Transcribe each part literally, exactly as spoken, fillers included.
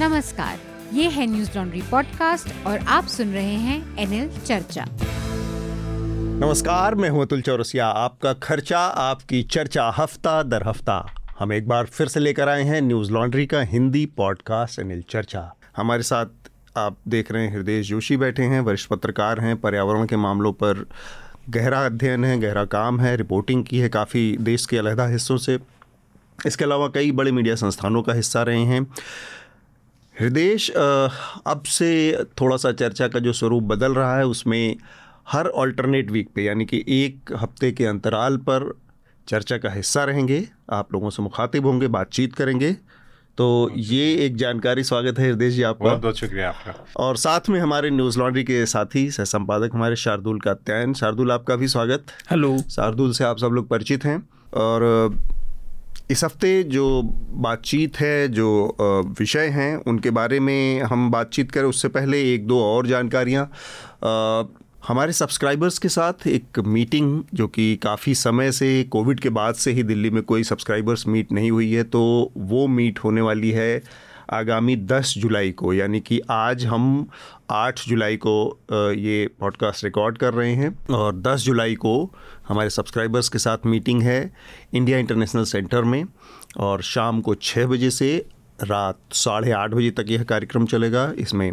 नमस्कार, ये है न्यूज लॉन्ड्री पॉडकास्ट और आप सुन रहे हैं एनएल चर्चा। नमस्कार, मैं हूँ अतुल चौरसिया। आपका खर्चा आपकी चर्चा हफ्ता दर हफ्ता हम एक बार फिर से लेकर आए हैं न्यूज लॉन्ड्री का हिंदी पॉडकास्ट एनएल चर्चा। हमारे साथ आप देख रहे हैं हृदेश जोशी बैठे हैं, वरिष्ठ पत्रकार हैं, पर्यावरण के मामलों पर गहरा अध्ययन है, गहरा काम है, रिपोर्टिंग की है काफ़ी देश के अलहदा हिस्सों से। इसके अलावा कई बड़े मीडिया संस्थानों का हिस्सा रहे हैं। हृदेश, अब से थोड़ा सा चर्चा का जो स्वरूप बदल रहा है उसमें हर अल्टरनेट वीक पे यानी कि एक हफ्ते के अंतराल पर चर्चा का हिस्सा रहेंगे, आप लोगों से मुखातिब होंगे, बातचीत करेंगे। तो ये एक जानकारी स्वागत है हृदेश जी आपका। बहुत बहुत शुक्रिया आपका। और साथ में हमारे न्यूज़ लॉन्ड्री के साथी सह संपादक हमारे शार्दुल कात्यायन। शार्दुल, आपका भी स्वागत। हेलो। शार्दुल से आप सब लोग परिचित हैं और इस हफ्ते जो बातचीत है, जो विषय हैं, उनके बारे में हम बातचीत करें उससे पहले एक दो और जानकारियाँ। हमारे सब्सक्राइबर्स के साथ एक मीटिंग जो कि काफ़ी समय से, कोविड के बाद से ही दिल्ली में कोई सब्सक्राइबर्स मीट नहीं हुई है, तो वो मीट होने वाली है आगामी दस जुलाई को। यानी कि आज हम आठ जुलाई को ये पॉडकास्ट रिकॉर्ड कर रहे हैं और दस जुलाई को हमारे सब्सक्राइबर्स के साथ मीटिंग है इंडिया इंटरनेशनल सेंटर में और शाम को छह बजे से रात साढ़े आठ बजे तक यह कार्यक्रम चलेगा। इसमें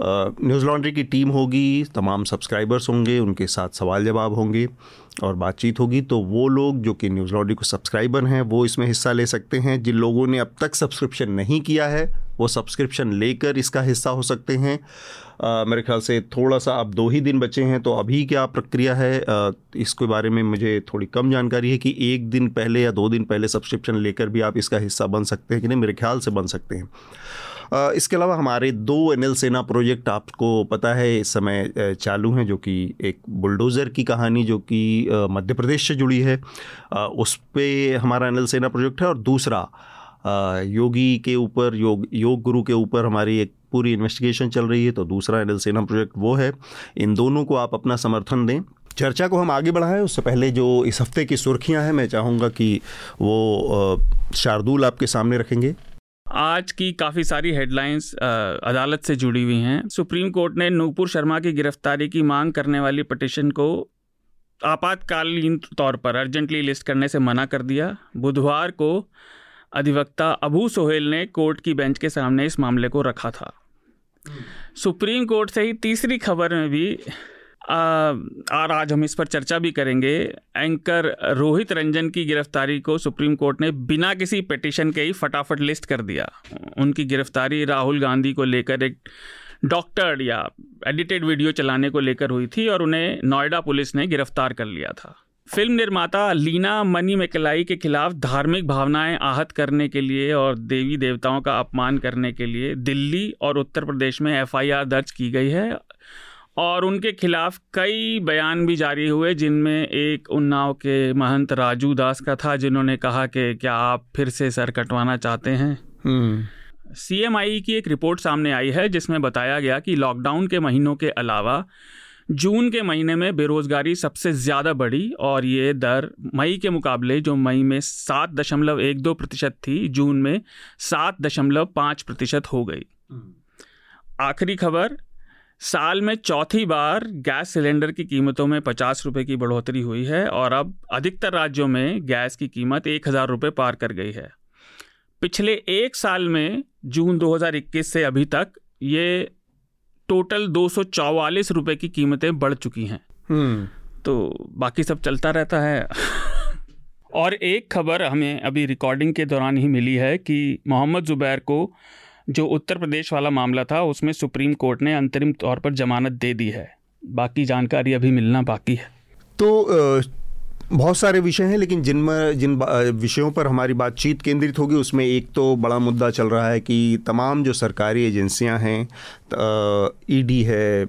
न्यूज़ लॉन्ड्री की टीम होगी, तमाम सब्सक्राइबर्स होंगे, उनके साथ सवाल जवाब होंगे और बातचीत होगी। तो वो लोग जो कि न्यूज़ लॉन्ड्री को सब्सक्राइबर हैं वो इसमें हिस्सा ले सकते हैं। जिन लोगों ने अब तक सब्सक्रिप्शन नहीं किया है वो सब्सक्रिप्शन लेकर इसका हिस्सा हो सकते हैं। आ, मेरे ख्याल से थोड़ा सा अब दो ही दिन बचे हैं, तो अभी क्या प्रक्रिया है आ, इसके बारे में मुझे थोड़ी कम जानकारी है कि एक दिन पहले या दो दिन पहले सब्सक्रिप्शन लेकर भी आप इसका हिस्सा बन सकते हैं कि नहीं। मेरे ख्याल से बन सकते हैं। इसके अलावा हमारे दो एनएल सेना प्रोजेक्ट आपको पता है इस समय चालू हैं, जो कि एक बुलडोज़र की कहानी जो कि मध्य प्रदेश से जुड़ी है उस पर हमारा एनएल सेना प्रोजेक्ट है, और दूसरा योगी के ऊपर, योग योग गुरु के ऊपर हमारी एक पूरी इन्वेस्टिगेशन चल रही है, तो दूसरा एनएल सेना प्रोजेक्ट वो है। इन दोनों को आप अपना समर्थन दें। चर्चा को हम आगे बढ़ाएं उससे पहले जो इस हफ्ते की सुर्खियाँ हैं मैं चाहूँगा कि वो शार्दुल आपके सामने रखेंगे। आज की काफ़ी सारी हेडलाइंस अदालत से जुड़ी हुई हैं। सुप्रीम कोर्ट ने नूपुर शर्मा की गिरफ्तारी की मांग करने वाली पिटीशन को आपातकालीन तौर पर अर्जेंटली लिस्ट करने से मना कर दिया। बुधवार को अधिवक्ता अबू सोहेल ने कोर्ट की बेंच के सामने इस मामले को रखा था। सुप्रीम कोर्ट से ही तीसरी खबर में भी और आज हम इस पर चर्चा भी करेंगे, एंकर रोहित रंजन की गिरफ्तारी को सुप्रीम कोर्ट ने बिना किसी पिटीशन के ही फटाफट लिस्ट कर दिया। उनकी गिरफ्तारी राहुल गांधी को लेकर एक डॉक्टर्ड या एडिटेड वीडियो चलाने को लेकर हुई थी और उन्हें नोएडा पुलिस ने गिरफ्तार कर लिया था। फिल्म निर्माता लीना मनिमेकलाई के खिलाफ धार्मिक भावनाएं आहत करने के लिए और देवी देवताओं का अपमान करने के लिए दिल्ली और उत्तर प्रदेश में एफ आई आर दर्ज की गई है और उनके खिलाफ कई बयान भी जारी हुए, जिनमें एक उन्नाव के महंत राजू दास का था जिन्होंने कहा कि क्या आप फिर से सर कटवाना चाहते हैं। सी एम आई की एक रिपोर्ट सामने आई है जिसमें बताया गया कि लॉकडाउन के महीनों के अलावा जून के महीने में बेरोज़गारी सबसे ज़्यादा बढ़ी और ये दर मई के मुकाबले, जो मई में सात दशमलव एक दो प्रतिशत थी, जून में सात दशमलव पाँच प्रतिशत हो गई। आखिरी खबर, साल में चौथी बार गैस सिलेंडर की कीमतों में पचास रुपये की बढ़ोतरी हुई है और अब अधिकतर राज्यों में गैस की कीमत एक हज़ार रुपये पार कर गई है। पिछले एक साल में जून दो हज़ार इक्कीस से अभी तक ये टोटल दो सौ चौवालीस रुपये की कीमतें बढ़ चुकी हैं। तो बाकी सब चलता रहता है। और एक खबर हमें अभी रिकॉर्डिंग के दौरान ही मिली है कि मोहम्मद जुबैर को, जो उत्तर प्रदेश वाला मामला था, उसमें सुप्रीम कोर्ट ने अंतरिम तौर पर जमानत दे दी है। बाकी जानकारी अभी मिलना बाकी है। तो बहुत सारे विषय हैं, लेकिन जिन जिन विषयों पर हमारी बातचीत केंद्रित होगी उसमें एक तो बड़ा मुद्दा चल रहा है कि तमाम जो सरकारी एजेंसियां हैं, ईडी है,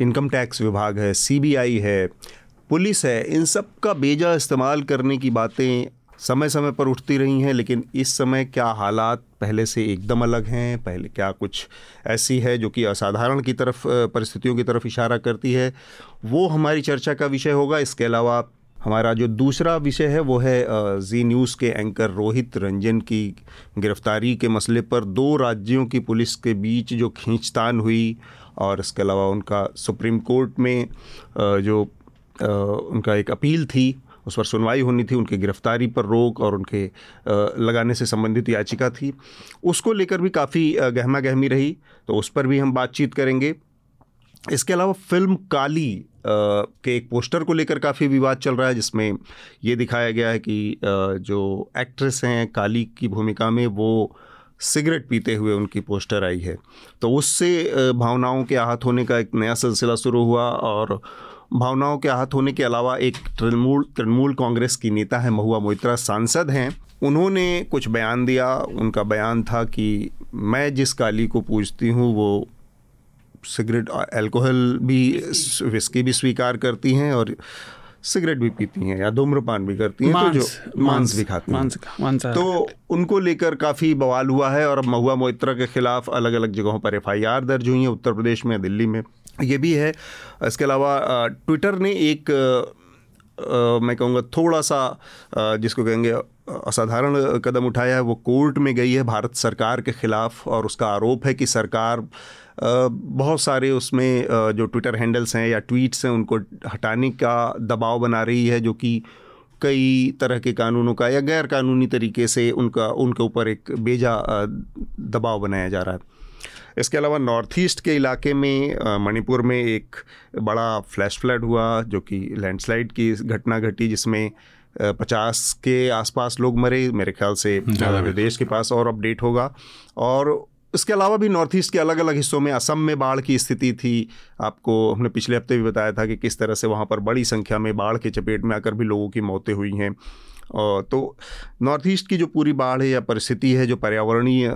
इनकम टैक्स विभाग है, सी बी आई है, पुलिस है, इन सब का बेजा इस्तेमाल करने की बातें समय समय पर उठती रही हैं। लेकिन इस समय क्या हालात पहले से एकदम अलग हैं, पहले क्या कुछ ऐसी है जो कि असाधारण की तरफ, परिस्थितियों की तरफ इशारा करती है, वो हमारी चर्चा का विषय होगा। इसके अलावा हमारा जो दूसरा विषय है वो है जी न्यूज़ के एंकर रोहित रंजन की गिरफ्तारी के मसले पर दो राज्यों की पुलिस के बीच जो खींचतान हुई, और इसके अलावा उनका सुप्रीम कोर्ट में जो उनका एक अपील थी उस पर सुनवाई होनी थी, उनकी गिरफ्तारी पर रोक और उनके लगाने से संबंधित याचिका थी, उसको लेकर भी काफ़ी गहमा गहमी रही, तो उस पर भी हम बातचीत करेंगे। इसके अलावा फिल्म काली के एक पोस्टर को लेकर काफ़ी विवाद चल रहा है, जिसमें ये दिखाया गया है कि जो एक्ट्रेस हैं काली की भूमिका में वो सिगरेट पीते हुए उनकी पोस्टर आई है, तो उससे भावनाओं के आहत होने का एक नया सिलसिला शुरू हुआ। और भावनाओं के आहत होने के अलावा एक तृणमूल तृणमूल कांग्रेस की नेता है, महुआ मोइत्रा सांसद हैं, उन्होंने कुछ बयान दिया। उनका बयान था कि मैं जिस काली को पूजती हूँ वो सिगरेट अल्कोहल भी विस्की भी स्वीकार करती हैं और सिगरेट भी पीती हैं या धूम्रपान भी करती हैं, तो जो मांस भी खाती हैं, तो उनको लेकर काफ़ी बवाल हुआ है। और अब महुआ मोइत्रा के खिलाफ अलग अलग जगहों पर एफ आई आर दर्ज हुई है, उत्तर प्रदेश में, दिल्ली में ये भी है। इसके अलावा ट्विटर ने एक आ, मैं कहूँगा थोड़ा सा आ, जिसको कहेंगे असाधारण कदम उठाया है, वो कोर्ट में गई है भारत सरकार के ख़िलाफ़, और उसका आरोप है कि सरकार बहुत सारे उसमें जो ट्विटर हैंडल्स हैं या ट्वीट्स हैं उनको हटाने का दबाव बना रही है, जो कि कई तरह के कानूनों का या गैर कानूनी तरीके से उनका उनके ऊपर एक बेजा दबाव बनाया जा रहा है। इसके अलावा नॉर्थ ईस्ट के इलाके में मणिपुर में एक बड़ा फ्लैश फ्लड हुआ, जो कि लैंडस्लाइड की घटना घटी, जिसमें पचास के आसपास लोग मरे, मेरे ख्याल से प्रदेश के पास और अपडेट होगा। और इसके अलावा भी नॉर्थ ईस्ट के अलग अलग हिस्सों में, असम में बाढ़ की स्थिति थी, आपको हमने पिछले हफ्ते भी बताया था कि किस तरह से वहाँ पर बड़ी संख्या में बाढ़ के चपेट में आकर भी लोगों की मौतें हुई हैं। और तो नॉर्थ ईस्ट की जो पूरी बाढ़ है या परिस्थिति है, जो पर्यावरणीय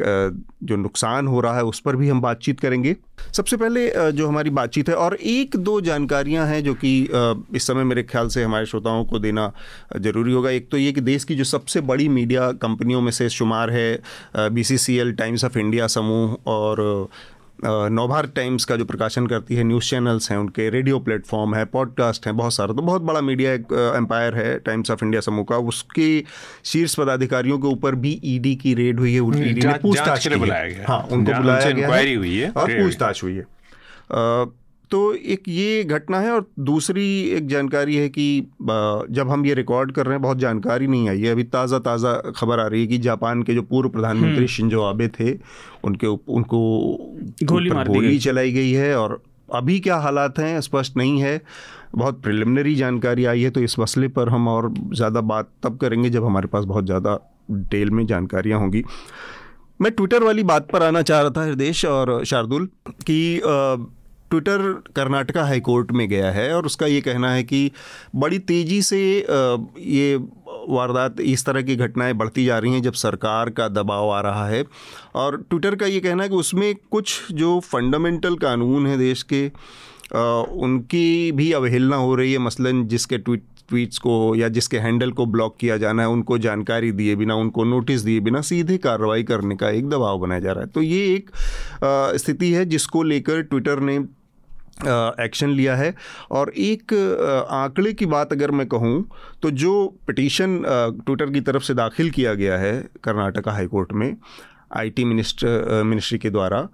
जो नुकसान हो रहा है, उस पर भी हम बातचीत करेंगे। सबसे पहले जो हमारी बातचीत है, और एक दो जानकारियां हैं जो कि इस समय मेरे ख्याल से हमारे श्रोताओं को देना ज़रूरी होगा। एक तो ये कि देश की जो सबसे बड़ी मीडिया कंपनियों में से शुमार है B C C L, Times of India समूह और नवभारत टाइम्स का जो प्रकाशन करती है, न्यूज़ चैनल्स हैं, उनके रेडियो प्लेटफॉर्म है, पॉडकास्ट हैं बहुत सारे, तो बहुत बड़ा मीडिया एम्पायर है टाइम्स ऑफ इंडिया समूह का। उसके शीर्ष पदाधिकारियों के ऊपर भी ईडी की रेड हुई है, ईडी ने पूछताछ के बुलाया गया, हाँ उनको बुलाया गया, इंक्वायरी हुई है और पूछताछ हुई है। तो एक ये घटना है। और दूसरी एक जानकारी है कि जब हम ये रिकॉर्ड कर रहे हैं, बहुत जानकारी नहीं आई है, अभी ताज़ा ताज़ा खबर आ रही है कि जापान के जो पूर्व प्रधानमंत्री शिंजो आबे थे, उनके उनको गोली मार दी, गोली चलाई गई है। और अभी क्या हालात हैं स्पष्ट नहीं है, बहुत प्रिलिमिनरी जानकारी आई है। तो इस मसले पर हम और ज़्यादा बात तब करेंगे जब हमारे पास बहुत ज़्यादा डिटेल में जानकारियाँ होंगी। मैं ट्विटर वाली बात पर आना चाह रहा था हृदेश और शार्दुल कि ट्विटर कर्नाटका हाई कोर्ट में गया है और उसका ये कहना है कि बड़ी तेज़ी से ये वारदात, इस तरह की घटनाएं बढ़ती जा रही हैं जब सरकार का दबाव आ रहा है। और ट्विटर का ये कहना है कि उसमें कुछ जो फंडामेंटल कानून हैं देश के, उनकी भी अवहेलना हो रही है। मसलन जिसके ट्वीट ट्वीट्स को या जिसके हैंडल को ब्लॉक किया जाना है, उनको जानकारी दिए बिना, उनको नोटिस दिए बिना सीधे कार्रवाई करने का एक दबाव बनाया जा रहा है। तो ये एक स्थिति है जिसको लेकर ट्विटर ने एक्शन लिया है। और एक आंकड़े की बात अगर मैं कहूं तो जो पिटीशन ट्विटर की तरफ से दाखिल किया गया है कर्नाटका हाईकोर्ट में आईटी मिनिस्टर मिनिस्ट्री के द्वारा,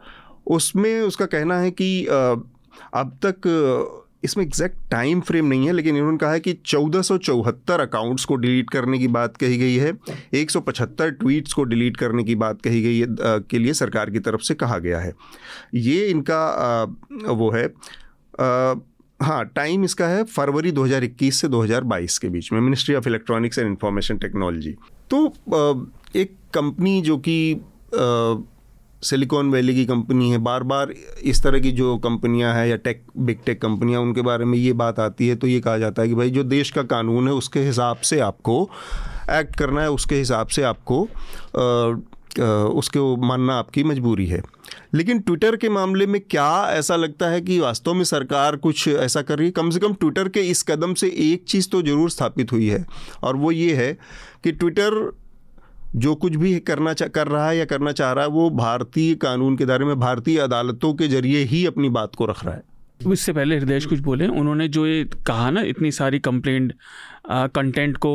उसमें उसका कहना है कि अब तक इसमें एग्जैक्ट टाइम फ्रेम नहीं है, लेकिन इन्होंने कहा है कि चौदह सौ चौहत्तर अकाउंट्स को डिलीट करने की बात कही गई है, एक सौ पचहत्तर ट्वीट्स को डिलीट करने की बात कही गई है, के लिए सरकार की तरफ से कहा गया है। ये इनका आ, वो है आ, हाँ टाइम इसका है फरवरी दो हज़ार इक्कीस से दो हज़ार बाईस के बीच में, ministry of electronics and information technology. तो आ, एक कंपनी जो कि सिलिकॉन वैली की कंपनी है, बार बार इस तरह की जो कंपनियां हैं या टेक बिग टेक कंपनियां, उनके बारे में ये बात आती है, तो ये कहा जाता है कि भाई जो देश का कानून है उसके हिसाब से आपको एक्ट करना है, उसके हिसाब से आपको आ, आ, उसको मानना आपकी मजबूरी है। लेकिन ट्विटर के मामले में क्या ऐसा लगता है कि वास्तव में सरकार कुछ ऐसा कर रही है? कम से कम ट्विटर के इस कदम से एक चीज़ तो ज़रूर स्थापित हुई है, और वो ये है कि ट्विटर जो कुछ भी करना कर रहा है या करना चाह रहा है, वो भारतीय कानून के दायरे में, भारतीय अदालतों के जरिए ही अपनी बात को रख रहा है। इससे पहले हृदेश कुछ बोले, उन्होंने जो ये कहा ना, इतनी सारी कंप्लेंट कंटेंट को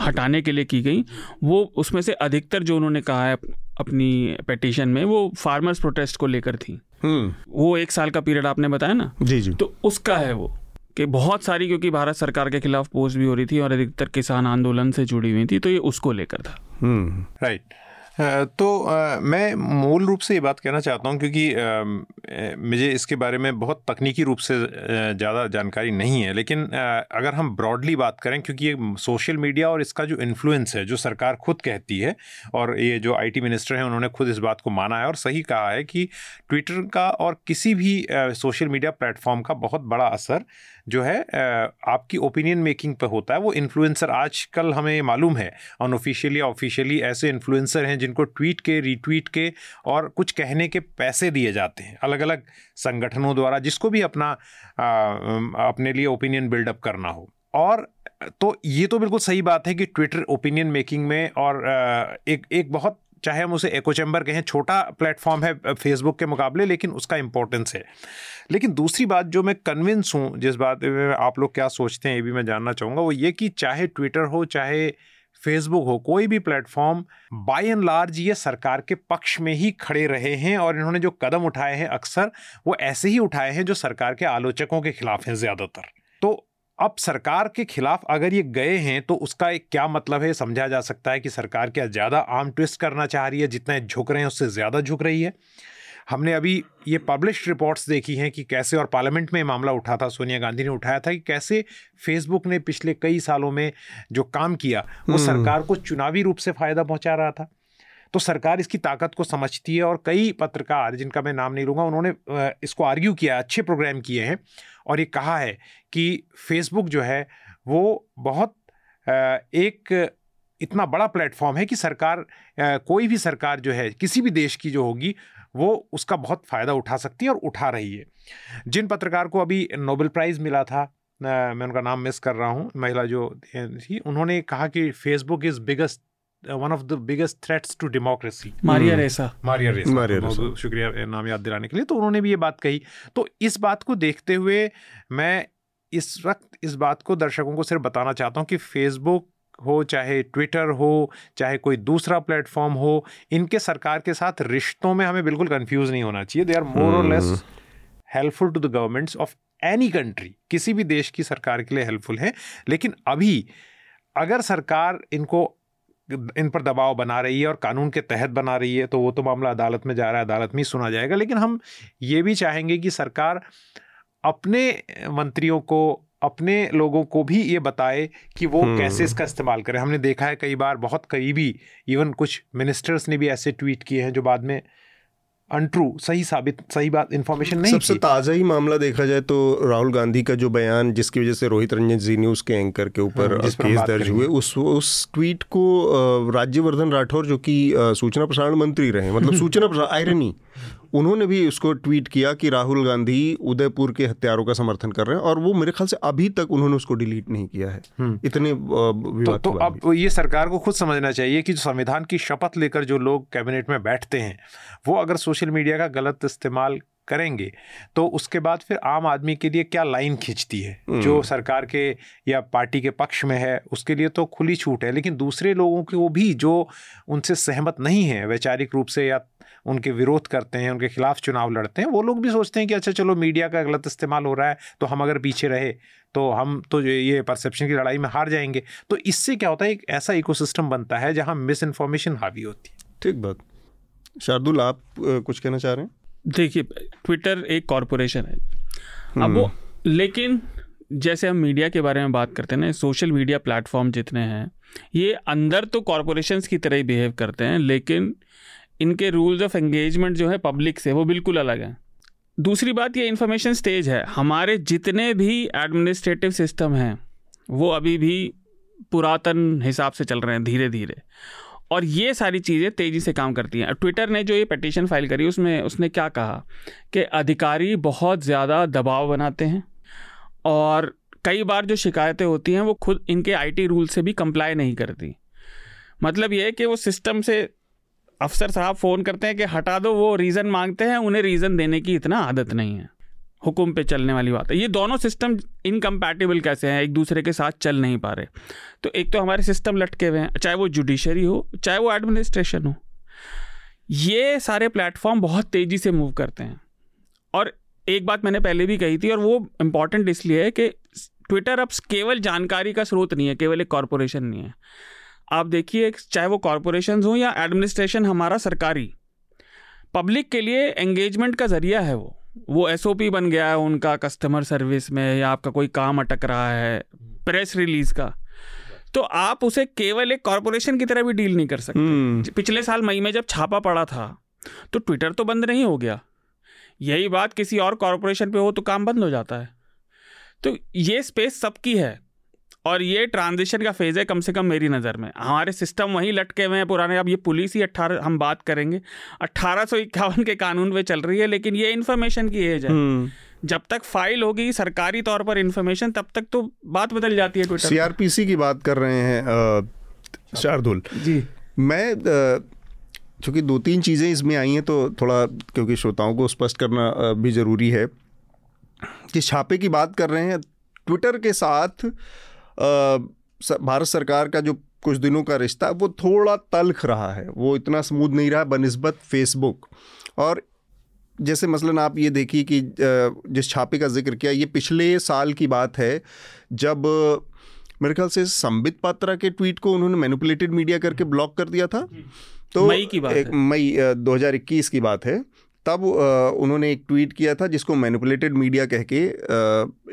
हटाने के लिए की गई, वो उसमें से अधिकतर जो उन्होंने कहा है अपनी पिटीशन में वो फार्मर्स प्रोटेस्ट को लेकर थी। वो एक साल का पीरियड आपने बताया ना, जी जी, तो उसका है वो कि बहुत सारी, क्योंकि भारत सरकार के खिलाफ पोस्ट भी हो रही थी और अधिकतर किसान आंदोलन से जुड़ी हुई थी, तो ये उसको लेकर था। Right right. तो मैं मूल रूप से ये बात कहना चाहता हूँ, क्योंकि मुझे इसके बारे में बहुत तकनीकी रूप से ज़्यादा जानकारी नहीं है, लेकिन अगर हम ब्रॉडली बात करें, क्योंकि ये सोशल मीडिया और इसका जो इन्फ्लुएंस है, जो सरकार खुद कहती है, और ये जो आईटी मिनिस्टर हैं उन्होंने खुद इस बात को माना है और सही कहा है कि ट्विटर का और किसी भी सोशल मीडिया प्लेटफॉर्म का बहुत बड़ा असर जो है आपकी ओपिनियन मेकिंग पर होता है। वो इन्फ्लुएंसर आजकल हमें मालूम है अनऑफिशियली ऑफिशियली ऐसे इन्फ्लुएंसर हैं जिनको ट्वीट के, रीट्वीट के और कुछ कहने के पैसे दिए जाते हैं अलग अलग संगठनों द्वारा, जिसको भी अपना आ, अपने लिए ओपिनियन बिल्डअप करना हो। और तो ये तो बिल्कुल सही बात है कि ट्विटर ओपिनियन मेकिंग में और आ, एक एक बहुत, चाहे हम उसे एको चैम्बर कहें, छोटा प्लेटफॉर्म है फेसबुक के मुकाबले, लेकिन उसका इम्पोर्टेंस है। लेकिन दूसरी बात जो मैं कन्विंस हूँ, जिस बात में आप लोग क्या सोचते हैं ये भी मैं जानना चाहूँगा, वो ये कि चाहे ट्विटर हो चाहे फेसबुक हो, कोई भी प्लेटफॉर्म बाय एंड लार्ज ये सरकार के पक्ष में ही खड़े रहे हैं, और इन्होंने जो कदम उठाए हैं अक्सर वो ऐसे ही उठाए हैं जो सरकार के आलोचकों के खिलाफ हैं ज़्यादातर। तो अब सरकार के खिलाफ अगर ये गए हैं तो उसका एक क्या मतलब है, समझा जा सकता है कि सरकार क्या ज़्यादा आर्म ट्विस्ट करना चाह रही है, जितना झुक रहे हैं उससे ज़्यादा झुक रही है। हमने अभी ये पब्लिश्ड रिपोर्ट्स देखी हैं कि कैसे, और पार्लियामेंट में मामला उठा था, सोनिया गांधी ने उठाया था, कि कैसे फेसबुक ने पिछले कई सालों में जो काम किया वो सरकार को चुनावी रूप से फ़ायदा पहुंचा रहा था। तो सरकार इसकी ताकत को समझती है, और कई पत्रकार जिनका मैं नाम नहीं लूँगा उन्होंने इसको आर्ग्यू किया, अच्छे प्रोग्राम किए हैं, और ये कहा है कि फेसबुक जो है वो बहुत एक इतना बड़ा प्लेटफॉर्म है कि सरकार, कोई भी सरकार जो है किसी भी देश की जो होगी वो उसका बहुत फ़ायदा उठा सकती है और उठा रही है। जिन पत्रकार को अभी नोबेल प्राइज़ मिला था, मैं उनका नाम मिस कर रहा हूँ, महिला जो थी, उन्होंने कहा कि Facebook is biggest one of the biggest threats to democracy. Maria Ressa Maria Ressa शुक्रिया नाम याद दिलाने के लिए। तो उन्होंने भी ये बात कही। तो इस बात को देखते हुए मैं इस वक्त इस बात को दर्शकों को सिर्फ बताना चाहता हूँ कि फेसबुक हो चाहे ट्विटर हो चाहे कोई दूसरा प्लेटफॉर्म हो, इनके सरकार के साथ रिश्तों में हमें बिल्कुल कंफ्यूज नहीं होना चाहिए। दे आर मोर और less helpful to the governments of any country, किसी भी देश की सरकार के लिए हेल्पफुल है। लेकिन अभी अगर सरकार इनको, इन पर दबाव बना रही है और कानून के तहत बना रही है, तो वो तो मामला अदालत में जा रहा है, अदालत में ही सुना जाएगा। लेकिन हम ये भी चाहेंगे कि सरकार अपने मंत्रियों को, अपने लोगों को भी ये बताए कि वो कैसे इसका इस्तेमाल करें। हमने देखा है कई बार बहुत करीबी, इवन कुछ मिनिस्टर्स ने भी ऐसे ट्वीट किए हैं जो बाद में अनट्रू, सही साबित, सही बात, इन्फॉर्मेशन नहीं। सबसे ताज़ा ही मामला देखा जाए तो राहुल गांधी का जो बयान, जिसकी वजह से रोहित रंजन जी न्यूज़ के एंकर के ऊपर केस दर्ज हुए, उस उस ट्वीट को राज्यवर्धन राठौर जो कि सूचना प्रसारण मंत्री रहे, मतलब सूचना प्रसारण, आयरनी, उन्होंने भी उसको ट्वीट किया कि राहुल गांधी उदयपुर के हत्यारों का समर्थन कर रहे हैं, और वो मेरे ख्याल से अभी तक उन्होंने उसको डिलीट नहीं किया है। इतने तो, तो अब ये सरकार को खुद समझना चाहिए कि जो संविधान की शपथ लेकर जो लोग कैबिनेट में बैठते हैं वो अगर सोशल मीडिया का गलत इस्तेमाल करेंगे तो उसके बाद फिर आम आदमी के लिए क्या लाइन खींचती है। जो सरकार के या पार्टी के पक्ष में है उसके लिए तो खुली छूट है, लेकिन दूसरे लोगों को भी जो उनसे सहमत नहीं है वैचारिक रूप से या उनके विरोध करते हैं, उनके खिलाफ चुनाव लड़ते हैं, वो लोग भी सोचते हैं कि अच्छा चलो मीडिया का गलत इस्तेमाल हो रहा है तो हम अगर पीछे रहे तो हम तो ये परसेप्शन की लड़ाई में हार जाएंगे। तो इससे क्या होता है, एक ऐसा इकोसिस्टम बनता है जहाँ मिस इन्फॉर्मेशन हावी होती है। ठीक बात। शार्दुल, आप कुछ कहना चाह रहे हैं? देखिए, ट्विटर एक कॉरपोरेशन है। अब वो, लेकिन जैसे हम मीडिया के बारे में बात करते हैं ना, सोशल मीडिया प्लेटफॉर्म जितने हैं ये अंदर तो कॉरपोरेशंस की तरह ही बिहेव करते हैं, लेकिन इनके रूल्स ऑफ एंगेजमेंट जो है पब्लिक से वो बिल्कुल अलग हैं। दूसरी बात, ये इन्फॉर्मेशन स्टेज है। हमारे जितने भी एडमिनिस्ट्रेटिव सिस्टम हैं वो अभी भी पुरातन हिसाब से चल रहे हैं धीरे धीरे, और ये सारी चीज़ें तेज़ी से काम करती हैं। ट्विटर ने जो ये पिटीशन फाइल करी उसमें उसने क्या कहा कि अधिकारी बहुत ज़्यादा दबाव बनाते हैं, और कई बार जो शिकायतें होती हैं वो खुद इनके आईटी रूल से भी कंप्लाई नहीं करती। मतलब ये कि वो सिस्टम से अफसर साहब फ़ोन करते हैं कि हटा दो, वो रीज़न मांगते हैं, उन्हें रीज़न देने की इतना आदत नहीं है। हुक्म पे चलने वाली बात है। ये दोनों सिस्टम इनकम्पैटिबल कैसे हैं, एक दूसरे के साथ चल नहीं पा रहे। तो एक तो हमारे सिस्टम लटके हुए हैं, चाहे वो जुडिशरी हो चाहे वो एडमिनिस्ट्रेशन हो। ये सारे प्लेटफॉर्म बहुत तेज़ी से मूव करते हैं। और एक बात मैंने पहले भी कही थी और वो इम्पॉर्टेंट इसलिए है कि ट्विटर अब केवल जानकारी का स्रोत नहीं है, केवल एक कॉरपोरेशन नहीं है। आप देखिए चाहे वो कॉरपोरेशंस हों या एडमिनिस्ट्रेशन हमारा सरकारी, पब्लिक के लिए एंगेजमेंट का ज़रिया है। वो वो एसओपी बन गया है उनका कस्टमर सर्विस में, या आपका कोई काम अटक रहा है प्रेस रिलीज़ का, तो आप उसे केवल एक कॉरपोरेशन की तरह भी डील नहीं कर सकते। पिछले साल मई में जब छापा पड़ा था तो ट्विटर तो बंद नहीं हो गया, यही बात किसी और कॉरपोरेशन पे हो तो काम बंद हो जाता है। तो ये स्पेस सबकी है और ये ट्रांजिशन का फेज़ है, कम से कम मेरी नज़र में। हमारे सिस्टम वहीं लटके हुए हैं पुराने। अब ये पुलिस ही अट्ठारह हम बात करेंगे अट्ठारह सौ इक्यावन के कानून पे चल रही है, लेकिन ये इन्फॉर्मेशन की एज है। जब तक फाइल होगी सरकारी तौर पर इन्फॉर्मेशन, तब तक तो बात बदल जाती है। ट्विटर सीआरपीसी की बात कर रहे हैं शार्दुल जी, मैं चूँकि दो तीन चीज़ें इसमें आई हैं तो थोड़ा, क्योंकि श्रोताओं को स्पष्ट करना भी ज़रूरी है कि छापे की बात कर रहे हैं। ट्विटर के साथ भारत सरकार का जो कुछ दिनों का रिश्ता वो थोड़ा तल्ख रहा है, वो इतना स्मूथ नहीं रहा बनिस्बत फेसबुक। और जैसे मसलन आप ये देखिए कि जिस छापे का जिक्र किया, ये पिछले साल की बात है जब मेरे ख्याल से संबित पात्रा के ट्वीट को उन्होंने मैनिपुलेटेड मीडिया करके ब्लॉक कर दिया था। तो मई की बात है, मई दो हज़ार इक्कीस की बात है। तब उन्होंने एक ट्वीट किया था जिसको मैनिपुलेटेड मीडिया कह के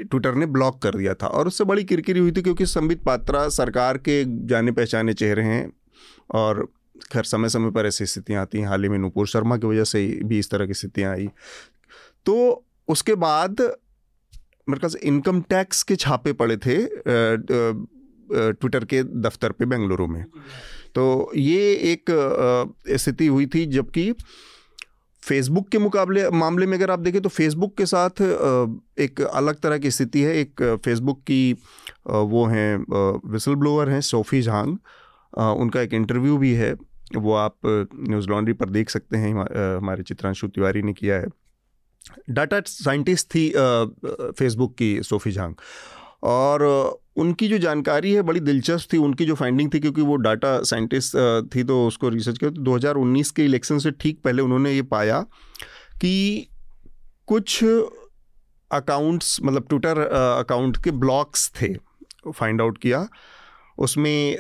ट्विटर ने ब्लॉक कर दिया था और उससे बड़ी किरकिरी हुई थी, क्योंकि संबित पात्रा सरकार के जाने पहचाने चेहरे हैं। और खैर समय समय पर ऐसी स्थितियाँ आती हैं, हाल ही में नूपुर शर्मा की वजह से भी इस तरह की स्थितियाँ आई। तो उसके बाद मेरे ख्याल से इनकम टैक्स के छापे पड़े थे ट्विटर के दफ्तर पे बेंगलुरु में। तो ये एक स्थिति हुई थी, जबकि फेसबुक के मुकाबले मामले में अगर आप देखें तो फेसबुक के साथ एक अलग तरह की स्थिति है। एक फेसबुक की वो हैं विसल ब्लोअर हैं सोफ़ी झांग, उनका एक इंटरव्यू भी है, वो आप न्यूज़ लॉन्ड्री पर देख सकते हैं, हमारे चित्रांशु तिवारी ने किया है। डाटा साइंटिस्ट थी फेसबुक की सोफ़ी झांग और उनकी जो जानकारी है बड़ी दिलचस्प थी। उनकी जो फाइंडिंग थी, क्योंकि वो डाटा साइंटिस्ट थी तो उसको रिसर्च किया, तो दो हज़ार उन्नीस के इलेक्शन से ठीक पहले उन्होंने ये पाया कि कुछ अकाउंट्स, मतलब ट्विटर अकाउंट के ब्लॉक्स थे, फाइंड आउट किया। उसमें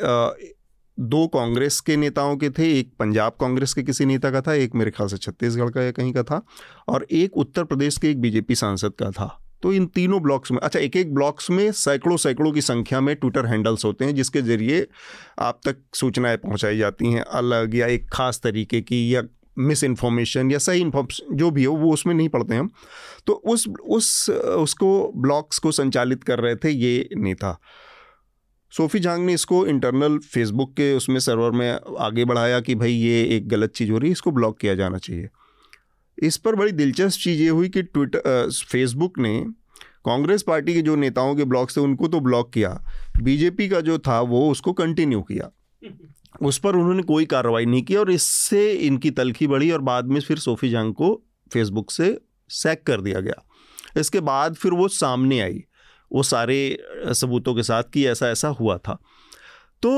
दो कांग्रेस के नेताओं के थे, एक पंजाब कांग्रेस के किसी नेता का था, एक मेरे ख्याल से छत्तीसगढ़ का या कहीं का था, और एक उत्तर प्रदेश के एक बीजेपी सांसद का था। तो इन तीनों ब्लॉक्स में, अच्छा एक एक ब्लॉक्स में सैकड़ों सैकड़ों की संख्या में ट्विटर हैंडल्स होते हैं जिसके ज़रिए आप तक सूचनाएं पहुंचाई जाती हैं, अलग या एक ख़ास तरीके की या मिस इन्फॉर्मेशन या सही इन्फॉर्मेशन जो भी हो वो उसमें नहीं पढ़ते हम। तो उस उस उसको ब्लॉक्स को संचालित कर रहे थे ये नेता। सोफ़ी झांग ने इसको इंटरनल फेसबुक के उसमें सर्वर में आगे बढ़ाया कि भाई ये एक गलत चीज़ हो रही है, इसको ब्लॉक किया जाना चाहिए। इस पर बड़ी दिलचस्प चीज़ ये हुई कि ट्विटर फेसबुक ने कांग्रेस पार्टी के जो नेताओं के ब्लॉग्स थे उनको तो ब्लॉक किया, बीजेपी का जो था वो उसको कंटिन्यू किया, उस पर उन्होंने कोई कार्रवाई नहीं की और इससे इनकी तल्खी बढ़ी और बाद में फिर सोफ़ी झांग को फेसबुक से सैक कर दिया गया। इसके बाद फिर वो सामने आई वो सारे सबूतों के साथ कि ऐसा ऐसा हुआ था। तो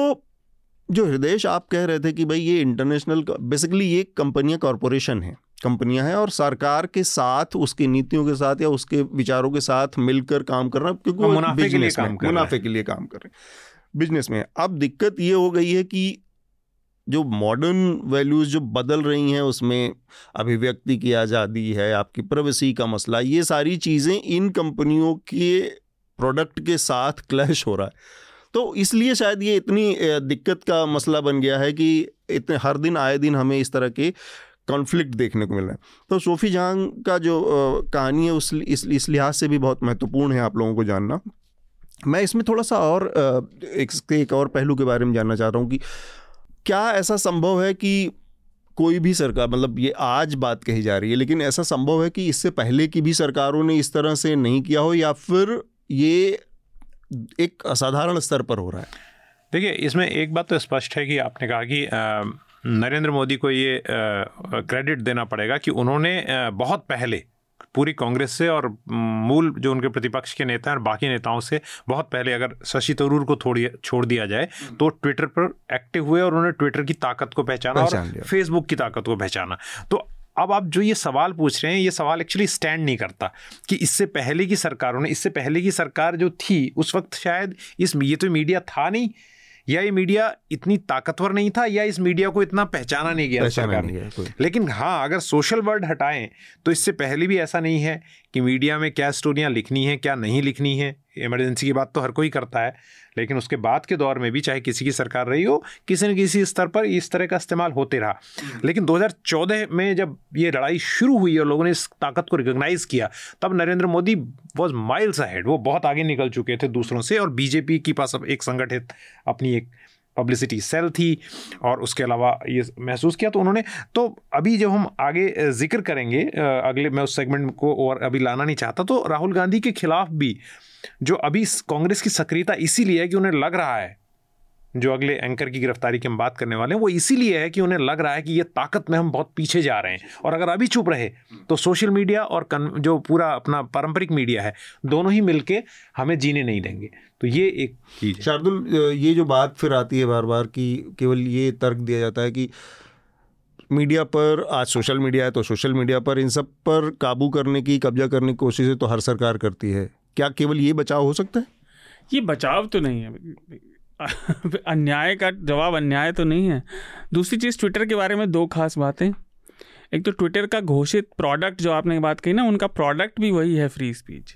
जो हृदेश आप कह रहे थे कि भाई ये इंटरनेशनल, बेसिकली ये कंपनियां कॉरपोरेशन हैं कंपनियां हैं और सरकार के साथ उसकी नीतियों के साथ या उसके विचारों के साथ मिलकर काम करना, क्योंकि मुनाफे के लिए काम कर मुनाफे के लिए काम कर रहे हैं बिजनेस में। अब दिक्कत ये हो गई है कि जो मॉडर्न वैल्यूज़ जो बदल रही हैं उसमें अभिव्यक्ति की आज़ादी है, आपकी प्राइवेसी का मसला, ये सारी चीज़ें इन कंपनियों के प्रोडक्ट के साथ क्लैश हो रहा है। तो इसलिए शायद ये इतनी दिक्कत का मसला बन गया है कि इतने हर दिन आए दिन हमें इस तरह के कॉन्फ्लिक्ट देखने को मिल रहा है। तो सोफ़ी झांग का जो कहानी है उस इस, इस लिहाज से भी बहुत महत्वपूर्ण है आप लोगों को जानना। मैं इसमें थोड़ा सा और एक, एक और पहलू के बारे में जानना चाह रहा हूँ कि क्या ऐसा संभव है कि कोई भी सरकार, मतलब ये आज बात कही जा रही है लेकिन ऐसा संभव है कि इससे पहले की भी सरकारों ने इस तरह से नहीं किया हो, या फिर ये एक असाधारण स्तर पर हो रहा है? देखिए इसमें एक बात तो स्पष्ट है कि आपने कहा कि नरेंद्र मोदी को ये क्रेडिट देना पड़ेगा कि उन्होंने बहुत पहले पूरी कांग्रेस से और मूल जो उनके प्रतिपक्ष के नेता हैं और बाकी नेताओं से बहुत पहले अगर शशि थरूर को थोड़ी छोड़ दिया जाए तो ट्विटर पर एक्टिव हुए और उन्होंने ट्विटर की ताकत को पहचाना और फेसबुक की ताकत को पहचाना। तो अब आप जो ये सवाल पूछ रहे हैं, ये सवाल एक्चुअली स्टैंड नहीं करता कि इससे पहले की सरकारों ने, इससे पहले की सरकार जो थी उस वक्त शायद इस ये तो मीडिया था नहीं, या ये मीडिया इतनी ताकतवर नहीं था, या इस मीडिया को इतना पहचाना नहीं गया सरकार ने। लेकिन हाँ, अगर सोशल वर्ड हटाएं तो इससे पहले भी ऐसा नहीं है कि मीडिया में क्या स्टोरियाँ लिखनी है क्या नहीं लिखनी है। इमरजेंसी की बात तो हर कोई करता है, लेकिन उसके बाद के दौर में भी चाहे किसी की सरकार रही हो, किसी न किसी स्तर पर इस तरह का इस्तेमाल होते रहा। लेकिन दो हज़ार चौदह में जब ये लड़ाई शुरू हुई और लोगों ने इस ताकत को रिकॉग्नाइज़ किया, तब Narendra Modi was miles ahead, वो बहुत आगे निकल चुके थे दूसरों से। और बीजेपी के पास अब एक संगठित अपनी एक पब्लिसिटी सेल थी और उसके अलावा ये महसूस किया। तो उन्होंने तो अभी जब हम आगे जिक्र करेंगे अगले, मैं उस सेगमेंट को और अभी लाना नहीं चाहता, तो राहुल गांधी के खिलाफ भी जो अभी कांग्रेस की सक्रियता इसीलिए है कि उन्हें लग रहा है, जो अगले एंकर की गिरफ्तारी की हम बात करने वाले हैं, वो इसीलिए है कि उन्हें लग रहा है कि ये ताकत में हम बहुत पीछे जा रहे हैं और अगर अभी चुप रहे तो सोशल मीडिया और जो पूरा अपना पारंपरिक मीडिया है, दोनों ही मिलके हमें जीने नहीं देंगे। तो ये एक चीज़ है। शार्दुल, ये जो बात फिर आती है बार बार कि केवल ये तर्क दिया जाता है कि मीडिया पर, आज सोशल मीडिया है तो सोशल मीडिया पर, इन सब पर काबू करने की, कब्जा करने की कोशिशें तो हर सरकार करती है, क्या केवल ये बचाव हो सकता है? ये बचाव तो नहीं है, अन्याय का जवाब अन्याय तो नहीं है। दूसरी चीज़, ट्विटर के बारे में दो खास बातें। एक तो ट्विटर का घोषित प्रोडक्ट, जो आपने बात कही ना, उनका प्रोडक्ट भी वही है, फ्री स्पीच।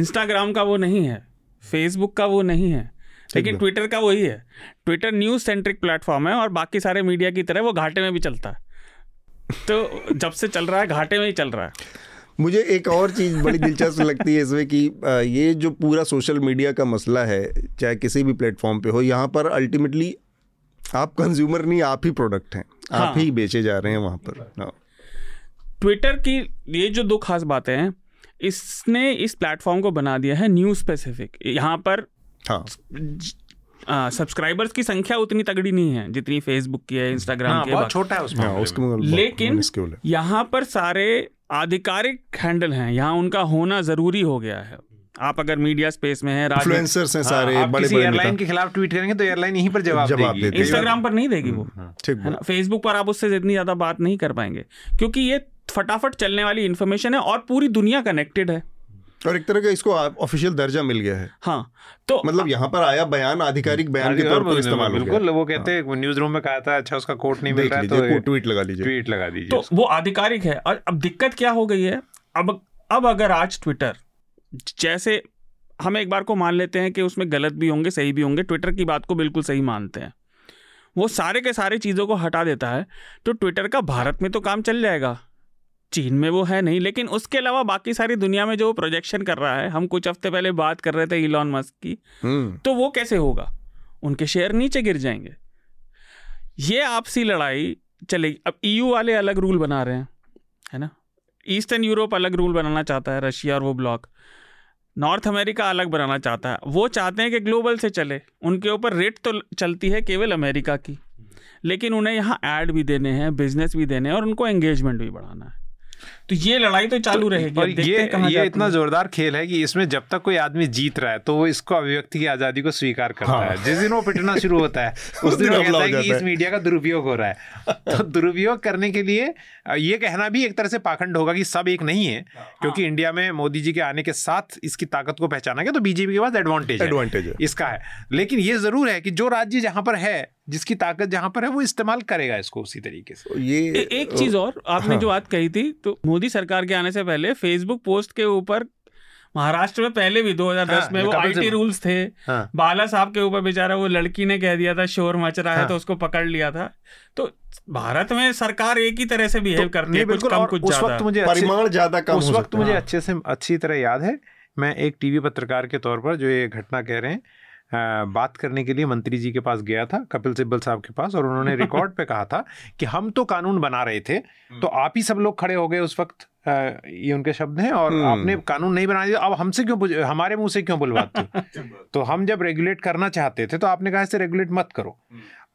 इंस्टाग्राम का वो नहीं है, फेसबुक का वो नहीं है, लेकिन ट्विटर का वही है। ट्विटर न्यूज़ सेंट्रिक प्लेटफॉर्म है और बाकी सारे मीडिया की तरह वो घाटे में भी चलता है। तो जब से चल रहा है, घाटे में ही चल रहा है। मुझे एक और चीज़ बड़ी दिलचस्प लगती है इसमें कि ये जो पूरा सोशल मीडिया का मसला है, चाहे किसी भी प्लेटफॉर्म पे हो, यहाँ पर अल्टीमेटली आप कंज्यूमर नहीं, आप ही प्रोडक्ट हैं, आप हाँ। ही बेचे जा रहे हैं वहाँ पर। ट्विटर की ये जो दो खास बातें हैं, इसने इस प्लेटफॉर्म को बना दिया है न्यूज़ स्पेसिफिक। यहाँ पर हाँ सब्सक्राइबर्स की संख्या उतनी तगड़ी नहीं है जितनी फेसबुक की है, इंस्टाग्राम की है, छोटा है उसमें, लेकिन यहाँ पर सारे आधिकारिक हैंडल हैं, यहाँ उनका होना जरूरी हो गया है। आप अगर मीडिया स्पेस में हैं, इन्फ्लुएंसर्स हैं सारे, हाँ, बड़े बड़े एयरलाइन के खिलाफ ट्वीट करेंगे तो एयरलाइन यहीं पर जवाब देगी, इंस्टाग्राम पर नहीं देगी वो, ठीक है ना। फेसबुक पर आप उससे इतनी ज़्यादा बात नहीं कर पाएंगे क्योंकि ये फटाफट चलने वाली इन्फॉर्मेशन है और पूरी दुनिया कनेक्टेड है और एक तरह का इसको ऑफिशियल दर्जा मिल गया है। हाँ, तो मतलब यहाँ पर आया बयान आधिकारिक बयान के तौर पर इस्तेमाल हो गया। बिल्कुल, वो कहते हैं न्यूज़ रूम में कहा था, अच्छा उसका कोट नहीं मिल रहा है तो ट्वीट लगा लीजिए, ट्वीट लगा दीजिए, तो वो आधिकारिक है। और अब दिक्कत क्या हो गई है, अब अब अगर आज ट्विटर, जैसे हम एक बार को मान लेते हैं कि उसमें गलत भी होंगे सही भी होंगे, ट्विटर की बात को बिल्कुल सही मानते हैं, वो सारे के सारे चीज़ों को हटा देता है, तो ट्विटर का भारत में तो काम चल जाएगा। चीन में वो है नहीं, लेकिन उसके अलावा बाकी सारी दुनिया में जो प्रोजेक्शन कर रहा है, हम कुछ हफ्ते पहले बात कर रहे थे इलॉन मस्क की, तो वो कैसे होगा, उनके शेयर नीचे गिर जाएंगे। ये आपसी लड़ाई चलेगी। अब ईयू वाले अलग रूल बना रहे हैं, है ना, ईस्टर्न यूरोप अलग रूल बनाना चाहता है, रशिया और वो ब्लॉक, नॉर्थ अमेरिका अलग बनाना चाहता है। वो चाहते हैं कि ग्लोबल से चले, उनके ऊपर रेट तो चलती है केवल अमेरिका की, लेकिन उन्हें यहाँ ऐड भी देने हैं, बिजनेस भी देने हैं और उनको एंगेजमेंट भी बढ़ाना है। तो ये लड़ाई तो चालू रहेगी और देखते ये, कहां ये इतना जोरदार खेल है कि इसमें जब तक कोई आदमी जीत रहा है तो वो इसको अभिव्यक्ति की आज़ादी को स्वीकार करता हाँ। है। जिस दिन वो पिटना शुरू होता है उस दिन वो कहता है कि इस मीडिया का दुरुपयोग हो रहा है। तो दुरुपयोग करने के लिए ये कहना भी एक तरह से पाखंड होगा कि सब एक नहीं है, क्योंकि इंडिया में मोदी जी के आने के साथ इसकी ताकत को पहचाना गया, तो बीजेपी के पास एडवांटेज एडवांटेज इसका है। लेकिन ये जरूर है कि जो राज्य जहाँ पर है, जिसकी ताकत जहाँ पर है, वो इस्तेमाल करेगा इसको उसी तरीके से। ये ए, एक चीज़ और आपने हाँ। जो बात कही थी, तो मोदी सरकार के आने से पहले फेसबुक पोस्ट के ऊपर महाराष्ट्र में पहले भी दो हज़ार दस हाँ, में वो आईटी रूल्स थे। हाँ। बाला साहब के ऊपर बेचारा वो लड़की ने कह दिया था शोर मच रहा है, हाँ। तो उसको पकड़ लिया था। तो भारत में सरकार एक ही तरह से बिहेव करती है, कुछ कम कुछ ज़्यादा, परिमाण ज़्यादा कम। उस वक्त मुझे अच्छे से अच्छी तरह याद है, मैं एक टीवी पत्रकार के तौर पर जो ये घटना कह रहे हैं आ, बात करने के लिए मंत्री जी के पास गया था, कपिल सिब्बल साहब के पास, और उन्होंने रिकॉर्ड पे कहा था कि हम तो कानून बना रहे थे, तो आप ही सब लोग खड़े हो गए उस वक्त, आ, ये उनके शब्द हैं, और आपने कानून नहीं बना दिया, अब हमसे क्यों, हमारे मुंह से क्यों बुलवाते हो। तो हम जब रेगुलेट करना चाहते थे तो आपने कहा इसे रेगुलेट मत करो,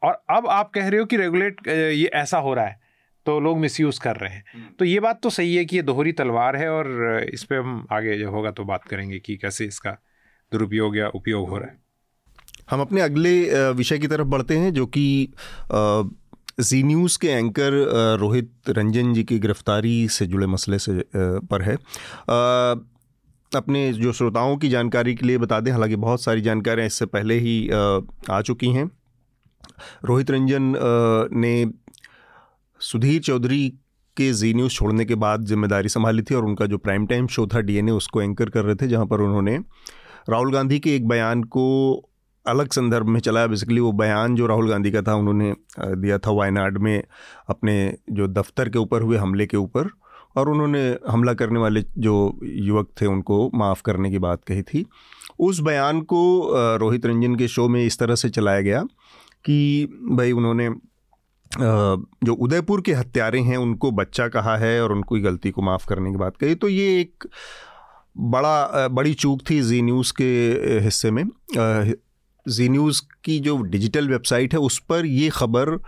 और अब आप कह रहे हो कि रेगुलेट ये ऐसा हो रहा है। तो लोग मिसयूज़ कर रहे हैं। तो ये बात तो सही है कि ये दोहरी तलवार है, और इस पर हम आगे जो होगा तो बात करेंगे कि कैसे इसका दुरुपयोग या उपयोग हो रहा है। हम अपने अगले विषय की तरफ बढ़ते हैं, जो कि जी न्यूज़ के एंकर रोहित रंजन जी की गिरफ्तारी से जुड़े मसले से पर है। अपने जो श्रोताओं की जानकारी के लिए बता दें, हालांकि बहुत सारी जानकारियां इससे पहले ही आ चुकी हैं। रोहित रंजन ने सुधीर चौधरी के जी न्यूज़ छोड़ने के बाद जिम्मेदारी संभाली थी और उनका जो प्राइम टाइम शो था डी एन ए, उसको एंकर कर रहे थे, जहां पर उन्होंने राहुल गांधी के एक बयान को अलग संदर्भ में चलाया। बेसिकली वो बयान जो राहुल गांधी का था उन्होंने दिया था वायनाड में अपने जो दफ्तर के ऊपर हुए हमले के ऊपर, और उन्होंने हमला करने वाले जो युवक थे उनको माफ़ करने की बात कही थी। उस बयान को रोहित रंजन के शो में इस तरह से चलाया गया कि भाई उन्होंने जो उदयपुर के हत्यारे हैं उनको बच्चा कहा है और उनको गलती को माफ़ करने की बात कही। तो ये एक बड़ा बड़ी चूक थी जी न्यूज़ के हिस्से में। जी न्यूज़ की जो डिजिटल वेबसाइट है उस पर ये ख़बर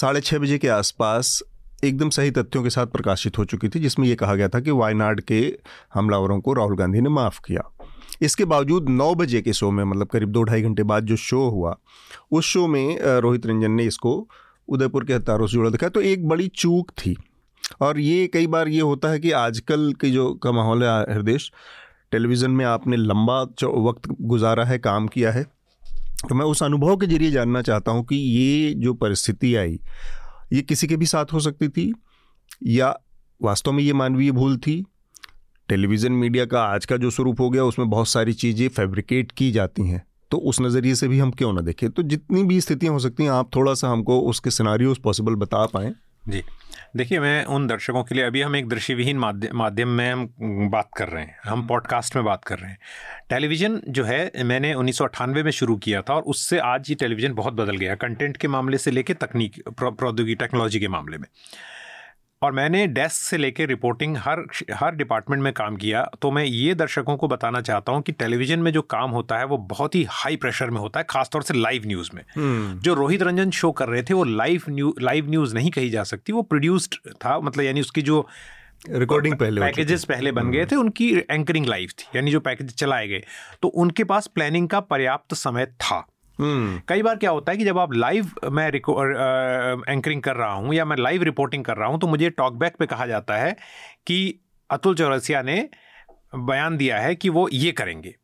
साढ़े छः बजे के आसपास एकदम सही तथ्यों के साथ प्रकाशित हो चुकी थी, जिसमें यह कहा गया था कि वायनाड के हमलावरों को राहुल गांधी ने माफ़ किया। इसके बावजूद नौ बजे के शो में, मतलब करीब दो ढाई घंटे बाद जो शो हुआ, उस शो में रोहित रंजन ने इसको उदयपुर के हत्यारों से जुड़ा दिखाया। तो एक बड़ी चूक थी, और ये कई बार ये होता है कि आजकल की जो का माहौल है हृदेश, टेलीविज़न में आपने लंबा वक्त गुजारा है, काम किया है, तो मैं उस अनुभव के जरिए जानना चाहता हूँ कि ये जो परिस्थिति आई ये किसी के भी साथ हो सकती थी, या वास्तव में ये मानवीय भूल थी। टेलीविज़न मीडिया का आज का जो स्वरूप हो गया उसमें बहुत सारी चीज़ें फैब्रिकेट की जाती हैं, तो उस नज़रिए से भी हम क्यों ना देखें। तो जितनी भी स्थितियां हो सकती हैं, आप थोड़ा सा हमको उसके सिनारियोस पॉसिबल बता पाएँ। जी देखिए, मैं उन दर्शकों के लिए, अभी हम एक दृष्टिविहीन माध्यम में हम बात कर रहे हैं, हम पॉडकास्ट में बात कर रहे हैं। टेलीविज़न जो है मैंने उन्नीस सौ अट्ठानवे में शुरू किया था, और उससे आज ये टेलीविज़न बहुत बदल गया, कंटेंट के मामले से लेके तकनीक प्रौद्योगिकी टेक्नोलॉजी के मामले में। और मैंने डेस्क से लेके रिपोर्टिंग हर हर डिपार्टमेंट में काम किया। तो मैं ये दर्शकों को बताना चाहता हूँ कि टेलीविज़न में जो काम होता है वो बहुत ही हाई प्रेशर में होता है, ख़ासतौर से लाइव न्यूज़ में। hmm. जो रोहित रंजन शो कर रहे थे वो लाइव न्यू लाइव न्यूज़ नहीं कही जा सकती, वो प्रोड्यूस्ड था, मतलब यानी उसकी जो रिकॉर्डिंग पहले पैकेजेस पहले बन गए थे, उनकी एंकरिंग लाइव थी, यानी जो पैकेज चलाए गए तो उनके पास प्लानिंग का पर्याप्त समय था। Hmm. कई बार क्या होता है कि जब आप लाइव मैं एंकरिंग कर रहा हूँ या मैं लाइव रिपोर्टिंग कर रहा हूँ, तो मुझे टॉकबैक पे कहा जाता है कि अतुल चौरसिया ने बयान दिया है कि वो ये करेंगे,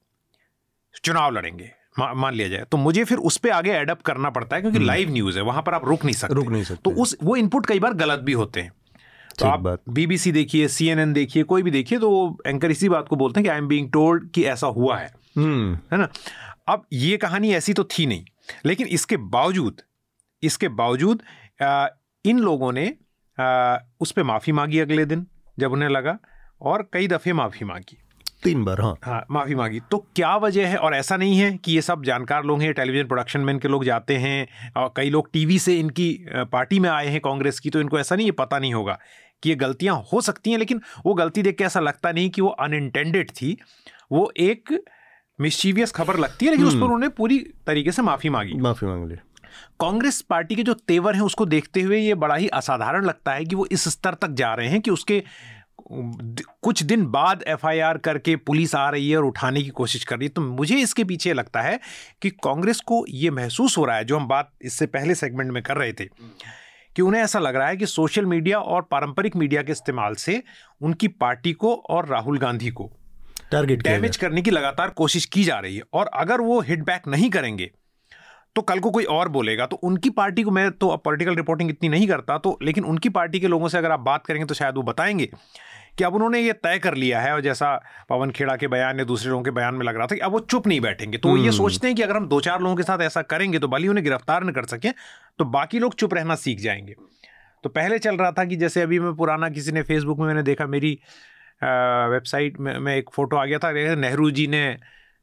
चुनाव लड़ेंगे, मान लिया जाए, तो मुझे फिर उस पर आगे एडअप करना पड़ता है, क्योंकि hmm. लाइव न्यूज़ है, वहाँ पर आप रुक नहीं सकते रुक नहीं सकते तो उस वो इनपुट कई बार गलत भी होते हैं। तो आप बी बी सी देखिए, सी एन एन देखिए, कोई भी देखिए, तो एंकर इसी बात को बोलते हैं कि आई एम बीइंग टोल्ड कि ऐसा हुआ है, है ना। अब ये कहानी ऐसी तो थी नहीं, लेकिन इसके बावजूद इसके बावजूद आ, इन लोगों ने आ, उस पर माफ़ी मांगी अगले दिन जब उन्हें लगा, और कई दफ़े माफ़ी मांगी, तीन बार हाँ हाँ माफ़ी मांगी। तो क्या वजह है? और ऐसा नहीं है कि ये सब जानकार लोग हैं, टेलीविज़न प्रोडक्शन में इनके लोग जाते हैं, और कई लोग टीवी से इनकी पार्टी में आए हैं कांग्रेस की, तो इनको ऐसा नहीं, ये पता नहीं होगा कि ये गलतियाँ हो सकती हैं। लेकिन वो गलती देख के ऐसा लगता नहीं कि वो अनइंटेंडेड थी, वो एक मिस्चीवियस खबर लगती है, लेकिन उस पर उन्होंने पूरी तरीके से माफ़ी मांगी माफ़ी मांग ली। कांग्रेस पार्टी के जो तेवर हैं उसको देखते हुए ये बड़ा ही असाधारण लगता है कि वो इस स्तर तक जा रहे हैं कि उसके कुछ दिन बाद एफ आई आर करके पुलिस आ रही है और उठाने की कोशिश कर रही है। तो मुझे इसके पीछे लगता है कि कांग्रेस को ये महसूस हो रहा है, जो हम बात इससे पहले सेगमेंट में कर रहे थे, कि उन्हें ऐसा लग रहा है कि सोशल मीडिया और पारंपरिक मीडिया के इस्तेमाल से उनकी पार्टी को और राहुल गांधी को टारगेट डैमेज करने की लगातार कोशिश की जा रही है, और अगर वो हिट बैक नहीं करेंगे तो कल को कोई और बोलेगा। तो उनकी पार्टी को, मैं तो पॉलिटिकल रिपोर्टिंग इतनी नहीं करता, तो लेकिन उनकी पार्टी के लोगों से अगर आप बात करेंगे तो शायद वो बताएंगे कि अब उन्होंने ये तय कर लिया है, और जैसा पवन खेड़ा के बयान या दूसरे लोगों के बयान में लग रहा था कि अब वो चुप नहीं बैठेंगे। तो ये सोचते हैं कि अगर हम दो चार लोगों के साथ ऐसा करेंगे तो भले उन्हें गिरफ्तार न कर सकें, तो बाकी लोग चुप रहना सीख जाएंगे। तो पहले चल रहा था कि जैसे अभी मैं पुराना, किसी ने फेसबुक में मैंने देखा, मेरी वेबसाइट में, में एक फ़ोटो आ गया था, नेहरू जी ने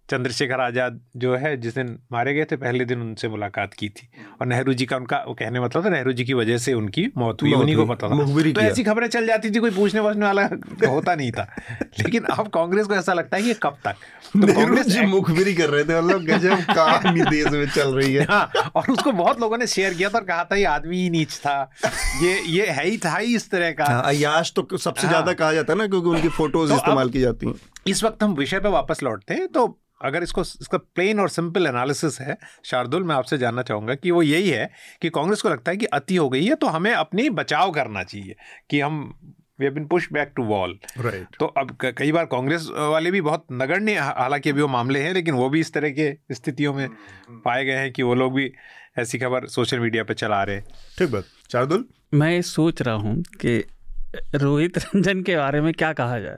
चंद्रशेखर आज़ाद जो है जिस दिन मारे गए थे पहले दिन उनसे मुलाकात की थी, और नेहरू जी का उनका वो कहने मतलब था नेहरू जी की वजह से उनकी मौत हुई, उन्हीं को पता था। तो ऐसी खबरें चल जाती थी, कोई पूछने पूछने वाला होता नहीं था। लेकिन अब कांग्रेस को ऐसा लगता है कि कब तक, तो कांग्रेस जी मुखबिरी कर रहे थे, मतलब गजब कहानी देश में चल रही है। हाँ, और उसको बहुत लोगों ने शेयर किया था और कहा था ये आदमी ही नीच था, ये ये है ही था ही इस तरह का। अय्याश तो सबसे ज़्यादा कहा जाता है ना, क्योंकि उनकी फोटोज इस्तेमाल की जाती हैं। इस वक्त हम विषय पर वापस लौटते हैं, तो अगर इसको इसका प्लेन और सिंपल एनालिसिस है शार्दुल, मैं आपसे जानना चाहूँगा कि वो यही है कि कांग्रेस को लगता है कि अति हो गई है, तो हमें अपनी बचाव करना चाहिए कि हम we have been push back to wall. Right. तो अब कई बार कांग्रेस वाले भी बहुत नगण्य, हालांकि अभी वो मामले हैं, लेकिन वो भी इस तरह के स्थितियों में पाए गए हैं कि वो लोग भी ऐसी खबर सोशल मीडिया पर चला रहे हैं। ठीक बात शार्दुल, मैं सोच रहा हूँ कि रोहित रंजन के बारे में क्या कहा जाए।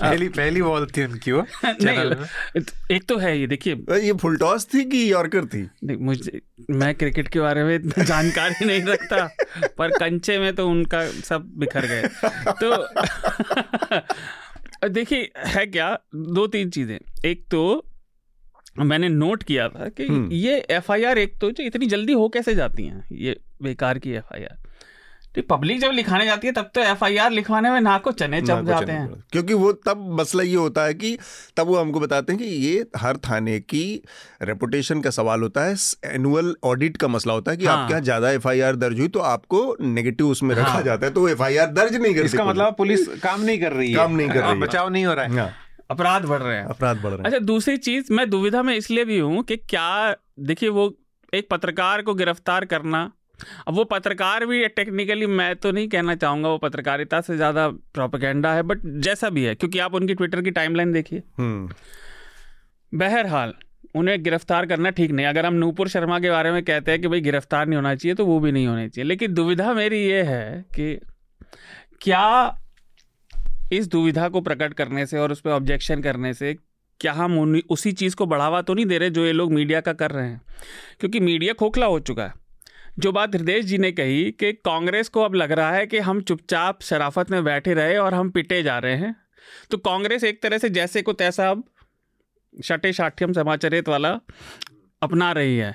पहली पहली बॉल थी उनकी वो चैनल में। एक तो है ये, देखिए ये फुल टॉस थी कि यॉर्कर थी, मुझे, मैं क्रिकेट के बारे में जानकारी नहीं रखता, पर कंचे में तो उनका सब बिखर गए। तो देखिए है क्या, दो तीन चीजें। एक तो मैंने नोट किया था कि ये एफ आई आर, एक तो जो इतनी जल्दी हो कैसे जाती हैं ये बेकार की एफ आई आर। पब्लिक जब लिखाने जाती है तब तो एफ आई आर लिखवाने में नाक को चने चप जाते हैं, क्योंकि वो तब मसला ये होता है कि तब वो हमको बताते हैं कि ये हर थाने की रेपुटेशन का सवाल होता है, एनुअल ऑडिट का मसला होता है कि हाँ। आपके यहाँ ज़्यादा एफ आई आर दर्ज हुई तो आपको नेगेटिव उसमें हाँ। रखा जाता है, तो एफ आई आर दर्ज नहीं करती। इसका मतलब पुलिस काम नहीं कर रही है, काम नहीं कर रही है, बचाव नहीं हो रहा है, अपराध बढ़ रहे हैं, अपराध बढ़ रहे हैं। अच्छा, दूसरी चीज़ मैं दुविधा में इसलिए भी हूँ कि क्या, देखिए वो एक पत्रकार को गिरफ्तार करना, अब वो पत्रकार भी टेक्निकली मैं तो नहीं कहना चाहूँगा वो पत्रकारिता से ज़्यादा प्रोपेगेंडा है, बट जैसा भी है, क्योंकि आप उनकी ट्विटर की टाइमलाइन देखिए। बहरहाल उन्हें गिरफ्तार करना ठीक नहीं। अगर हम नूपुर शर्मा के बारे में कहते हैं कि भाई गिरफ्तार नहीं होना चाहिए, तो वो भी नहीं होना चाहिए। लेकिन दुविधा मेरी ये है कि क्या इस दुविधा को प्रकट करने से और उस पर ऑब्जेक्शन करने से क्या हम उन, उसी चीज़ को बढ़ावा तो नहीं दे रहे जो ये लोग मीडिया का कर रहे हैं, क्योंकि मीडिया खोखला हो चुका है। जो बात हृदेश जी ने कही कि कांग्रेस को अब लग रहा है कि हम चुपचाप शराफत में बैठे रहे और हम पिटे जा रहे हैं, तो कांग्रेस एक तरह से जैसे को तैसा अब शटे शाठ्यम समाचरित वाला अपना रही है।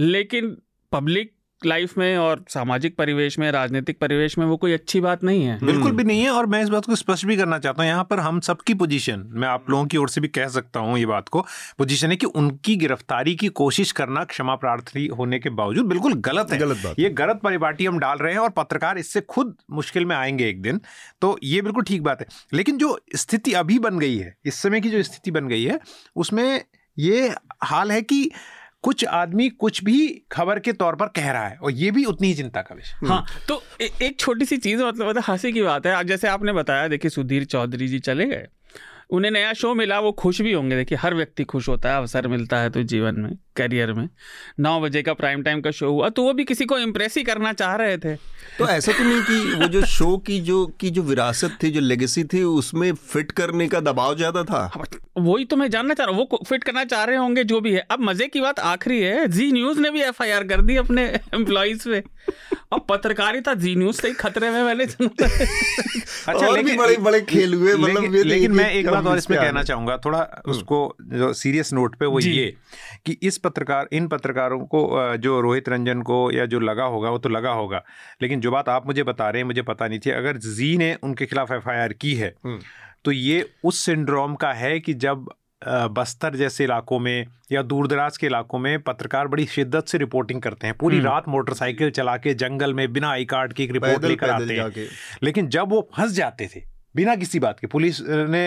लेकिन पब्लिक लाइफ में और सामाजिक परिवेश में, राजनीतिक परिवेश में वो कोई अच्छी बात नहीं है, बिल्कुल भी नहीं है। और मैं इस बात को स्पष्ट भी करना चाहता हूँ, यहाँ पर हम सबकी पोजीशन, मैं आप लोगों की ओर से भी कह सकता हूँ ये बात को, पोजीशन है कि उनकी गिरफ्तारी की कोशिश करना क्षमा प्रार्थी होने के बावजूद बिल्कुल गलत है, गलत बात, ये गलत परिपाटी हम डाल रहे हैं और पत्रकार इससे खुद मुश्किल में आएंगे एक दिन, तो ये बिल्कुल ठीक बात है। लेकिन जो स्थिति अभी बन गई है, इस समय की जो स्थिति बन गई है, उसमें ये हाल है कि कुछ आदमी कुछ भी खबर के तौर पर कह रहा है, और ये भी उतनी ही चिंता का विषय। हाँ, तो ए, एक छोटी सी चीज़ मतलब मतलब हंसी की बात है। आज जैसे आपने बताया, देखिए सुधीर चौधरी जी चले गए, उन्हें नया शो मिला, वो खुश भी होंगे। देखिए हर व्यक्ति खुश होता है, अवसर मिलता है तो जीवन में, करियर में। नौ बजे का प्राइम टाइम का शो हुआ, तो वो भी किसी को इम्प्रेस ही करना चाह रहे थे। तो ऐसा तो नहीं कि वो जो शो की जो की जो विरासत थी, जो लेगेसी थी, उसमें फिट करने का दबाव ज़्यादा था? वही तो मैं जानना चाह रहा हूँ, वो फिट करना चाह रहे होंगे जो भी है। अब मज़े की बात आखिरी है, जी न्यूज़ ने भी एफ आई आर कर दी अपने एम्प्लॉइज पे। अब पत्रकारिता जी न्यूज़ से ही खतरे में मैंने अच्छा, लेकिन बड़े बड़े खेल हुए, मतलब लेकिन मैं एक बात और इसमें कहना चाहूँगा, थोड़ा उसको जो सीरियस नोट पे, वो ये कि इस पत्रकार इन पत्रकारों को, जो रोहित रंजन को या जो लगा होगा वो तो लगा होगा, लेकिन जो बात आप मुझे बता रहे हैं मुझे पता नहीं थी। अगर जी ने उनके खिलाफ एफ आई आर की है तो ये उस सिंड्रोम का है कि जब बस्तर जैसे इलाकों में या दूरदराज के इलाकों में पत्रकार बड़ी शिद्दत से रिपोर्टिंग करते हैं, पूरी रात मोटरसाइकिल चला के जंगल में बिना आई कार्ड की एक रिपोर्ट लेकर आते हैं, लेकिन जब वो फंस जाते थे बिना किसी बात के, पुलिस ने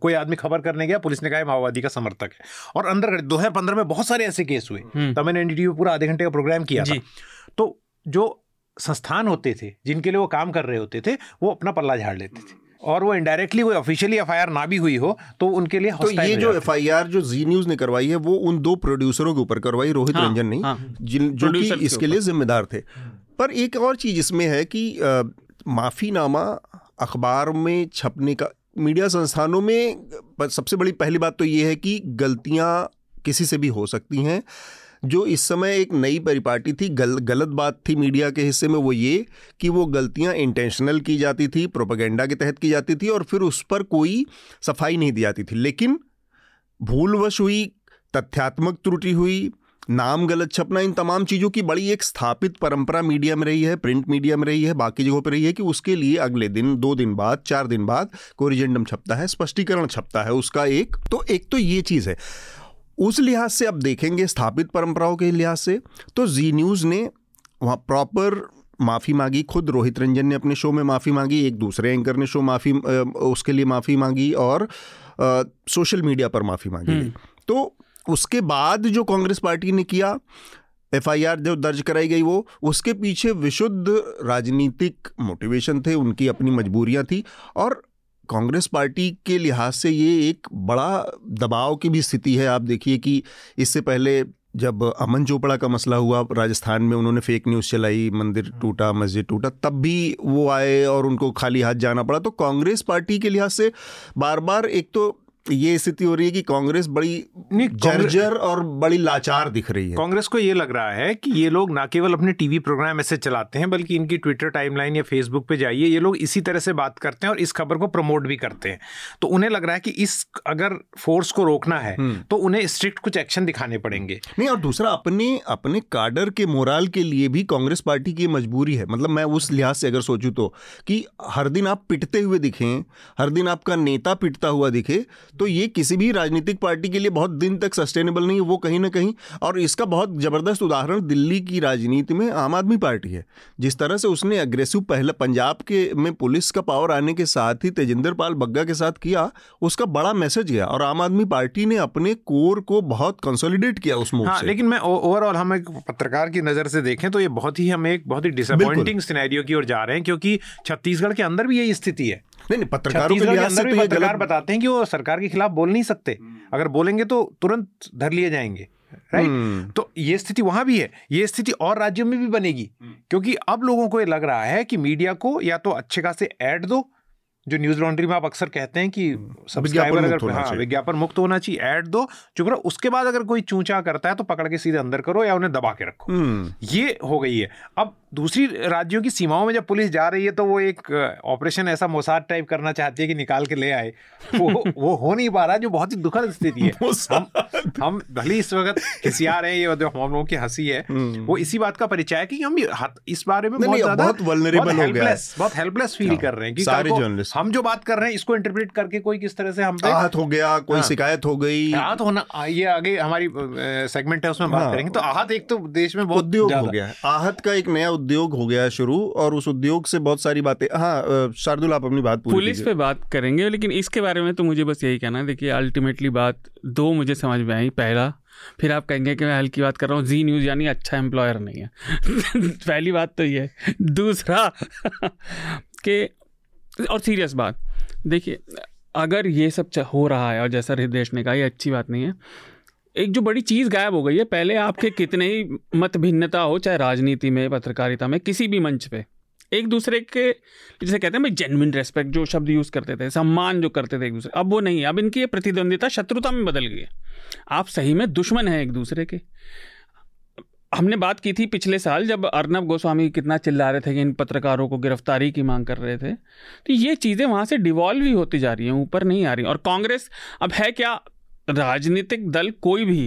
कोई आदमी खबर करने गया, पुलिस ने कहा माओवादी का समर्थक है, और अंदर दो हज़ार पंद्रह में बहुत सारे ऐसे केस हुए, तब मैंने एन डी टी वी पूरा आधे घंटे का प्रोग्राम किया था। तो जो संस्थान होते थे जिनके लिए वो काम कर रहे होते थे, वो अपना पल्ला झाड़ लेते थे, और वो इनडायरेक्टली कोई ऑफिशियली एफआईआर ना भी हुई हो तो उनके लिए। तो ये जो एफआईआर जो जी न्यूज़ ने करवाई है, वो उन दो प्रोड्यूसरों के ऊपर करवाई, रोहित हाँ, रंजन नहीं हाँ, जिन जो कि इसके लिए जिम्मेदार थे। पर एक और चीज़ इसमें है कि माफ़ीनामा अखबार में छपने का, मीडिया संस्थानों में सबसे बड़ी पहली बात तो ये है कि गलतियाँ किसी से भी हो सकती हैं। जो इस समय एक नई परिपाटी थी, गल, गलत बात थी मीडिया के हिस्से में, वो ये कि वो गलतियां इंटेंशनल की जाती थी, प्रोपेगेंडा के तहत की जाती थी, और फिर उस पर कोई सफाई नहीं दी जाती थी। लेकिन भूलवश हुई, तथ्यात्मक त्रुटि हुई, नाम गलत छपना, इन तमाम चीज़ों की बड़ी एक स्थापित परंपरा मीडिया में रही है, प्रिंट मीडिया में रही है, बाकी जगहों पर रही है कि उसके लिए अगले दिन, दो दिन बाद, चार दिन बाद कोरिजेंडम छपता है, स्पष्टीकरण छपता है उसका। एक तो एक तो ये चीज़ है। उस लिहाज से अब देखेंगे स्थापित परंपराओं के लिहाज से तो जी न्यूज़ ने वहाँ प्रॉपर माफ़ी मांगी, खुद रोहित रंजन ने अपने शो में माफ़ी मांगी, एक दूसरे एंकर ने शो माफ़ी उसके लिए माफ़ी मांगी और आ, सोशल मीडिया पर माफ़ी मांगी। तो उसके बाद जो कांग्रेस पार्टी ने किया, एफ आई आर जो दर्ज कराई गई, वो उसके पीछे विशुद्ध राजनीतिक मोटिवेशन थे, उनकी अपनी मजबूरियां थी और कांग्रेस पार्टी के लिहाज से ये एक बड़ा दबाव की भी स्थिति है। आप देखिए कि इससे पहले जब अमन चोपड़ा का मसला हुआ राजस्थान में, उन्होंने फेक न्यूज़ चलाई, मंदिर टूटा, मस्जिद टूटा, तब भी वो आए और उनको खाली हाथ जाना पड़ा। तो कांग्रेस पार्टी के लिहाज से बार बार एक तो ये स्थिति हो रही है कि कांग्रेस बड़ी जर्जर और बड़ी लाचार दिख रही है। कांग्रेस को ये लग रहा है कि ये लोग ना केवल अपने टीवी प्रोग्राम ऐसे चलाते हैं, बल्कि इनकी ट्विटर टाइमलाइन या फेसबुक पे जाइए, ये लोग इसी तरह से बात करते हैं और इस खबर को प्रमोट भी करते हैं। तो उन्हें लग रहा है कि इस अगर फोर्स को रोकना है तो उन्हें स्ट्रिक्ट कुछ एक्शन दिखाने पड़ेंगे। नहीं, और दूसरा अपने अपने काडर के मोराल के लिए भी कांग्रेस पार्टी की मजबूरी है। मतलब मैं उस लिहाज से अगर सोचूं तो कि हर दिन आप पिटते हुए दिखें, हर दिन आपका नेता पिटता हुआ दिखे, तो ये किसी भी राजनीतिक पार्टी के लिए बहुत दिन तक सस्टेनेबल नहीं है वो कहीं ना कहीं। और इसका बहुत ज़बरदस्त उदाहरण दिल्ली की राजनीति में आम आदमी पार्टी है, जिस तरह से उसने अग्रेसिव पहला पंजाब के में पुलिस का पावर आने के साथ ही तेजिंदर पाल बग्गा के साथ किया, उसका बड़ा मैसेज गया और आम आदमी पार्टी ने अपने कोर को बहुत कंसोलिडेट किया उस मूव हाँ, से। लेकिन मैं ओवरऑल हम एक पत्रकार की नज़र से देखें तो ये बहुत ही हम एक बहुत ही डिसअपॉइंटिंग सिनेरियो की ओर जा रहे हैं, क्योंकि छत्तीसगढ़ के अंदर भी यही स्थिति है। नहीं नहीं, पत्रकारों के लिहाज से तो ये गलत बताते हैं कि वो सरकार के खिलाफ बोल नहीं सकते, अगर बोलेंगे तो तुरंत धर लिए जाएंगे, राइट। तो ये स्थिति वहाँ भी है, ये स्थिति और राज्यों में भी बनेगी, क्योंकि अब लोगों को ये लग रहा है कि मीडिया को या तो अच्छे खासे ऐड दो, जो न्यूज़ लॉन्ड्री में आप अक्सर कहते हैं कि सब्सक्राइबर अगर हाँ विज्ञापन मुक्त होना चाहिए, ऐड दो चुप रहो, उसके बाद अगर कोई चूंचा करता है तो पकड़ के सीधे अंदर करो या उन्हें दबा के रखो। ये हो गई है। अब दूसरी राज्यों की सीमाओं में जब पुलिस जा रही है तो वो एक ऑपरेशन ऐसा मोसाद टाइप करना चाहती है कि निकाल के ले आए, वो वो हो नहीं पा रहा, जो बहुत ही दुखद स्थिति है। हम हम भले इस वक्त खिसिया रहे हैं, ये जो हम लोगों की हंसी है वो इसी बात का परिचय है कि हम इस बारे में बहुत ज़्यादा बहुत हेल्पलेस फील कर रहे हैं कि सारे जर्नलिस्ट हम जो बात कर रहे हैं इसको इंटरप्रेट करके कोई किस तरह से हम पे आहत हो गया, कोई हाँ, शिकायत हो गई, आहत होना। ये आगे हमारी सेगमेंट है उसमें हाँ, बात करेंगे। तो आहत एक तो देश में बहुत उद्योग हो गया है, आहत का एक नया उद्योग हो गया शुरू और उस उद्योग से बहुत सारी बातें। हाँ शार्दुल, आप अपनी बात पूरी पुलिस पे बात करेंगे, लेकिन इसके बारे में तो मुझे बस यही कहना है। देखिए अल्टीमेटली बात दो मुझे समझ में आई। पहला, फिर आप कहेंगे कि मैं हल्की बात कर रहा हूँ, जी न्यूज़ यानी अच्छा एम्प्लॉयर नहीं है, पहली बात तो ये। दूसरा कि और सीरियस बात, देखिए अगर ये सब हो रहा है और जैसा हृदेश ने कहा, ये अच्छी बात नहीं है। एक जो बड़ी चीज़ गायब हो गई है, पहले आपके कितने ही मत भिन्नता हो, चाहे राजनीति में, पत्रकारिता में, किसी भी मंच पे एक दूसरे के, जैसे कहते हैं भाई जेन्युइन रेस्पेक्ट, जो शब्द यूज़ करते थे, सम्मान जो करते थे एक दूसरे, अब वो नहीं है। अब इनकी ये प्रतिद्वंदिता शत्रुता में बदल गई है, आप सही में दुश्मन हैं एक दूसरे के। हमने बात की थी पिछले साल जब अर्णव गोस्वामी कितना चिल्ला रहे थे कि इन पत्रकारों को गिरफ्तारी की मांग कर रहे थे, तो ये चीज़ें वहाँ से डिवॉल्व ही होती जा रही हैं, ऊपर नहीं आ रही। और कांग्रेस अब है क्या, राजनीतिक दल कोई भी,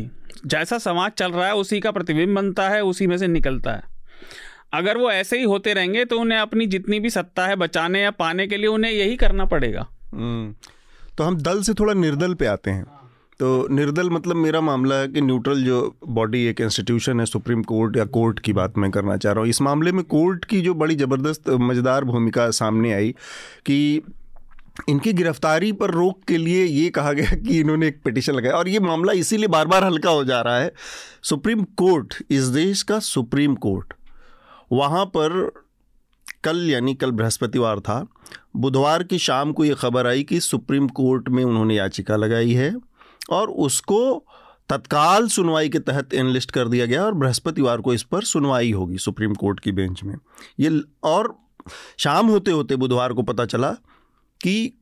जैसा समाज चल रहा है उसी का प्रतिबिंब बनता है, उसी में से निकलता है। अगर वो ऐसे ही होते रहेंगे तो उन्हें अपनी जितनी भी सत्ता है बचाने या पाने के लिए उन्हें यही करना पड़ेगा। तो हम दल से थोड़ा निर्दल पे आते हैं। तो निर्दल मतलब मेरा मामला है कि न्यूट्रल, जो बॉडी एक इंस्टीट्यूशन है, सुप्रीम कोर्ट या कोर्ट की बात मैं करना चाह रहा हूँ। इस मामले में कोर्ट की जो बड़ी ज़बरदस्त मज़ेदार भूमिका सामने आई कि इनकी गिरफ्तारी पर रोक के लिए ये कहा गया कि इन्होंने एक पिटिशन लगाया, और ये मामला इसीलिए बार बार हल्का हो जा रहा है। सुप्रीम कोर्ट, इस देश का सुप्रीम कोर्ट, वहाँ पर कल यानी कल बृहस्पतिवार था, बुधवार की शाम को ये खबर आई कि सुप्रीम कोर्ट में उन्होंने याचिका लगाई है और उसको तत्काल सुनवाई के तहत एनलिस्ट कर दिया गया और बृहस्पतिवार को इस पर सुनवाई होगी सुप्रीम कोर्ट की बेंच में। ये और शाम होते होते बुधवार को पता चला कि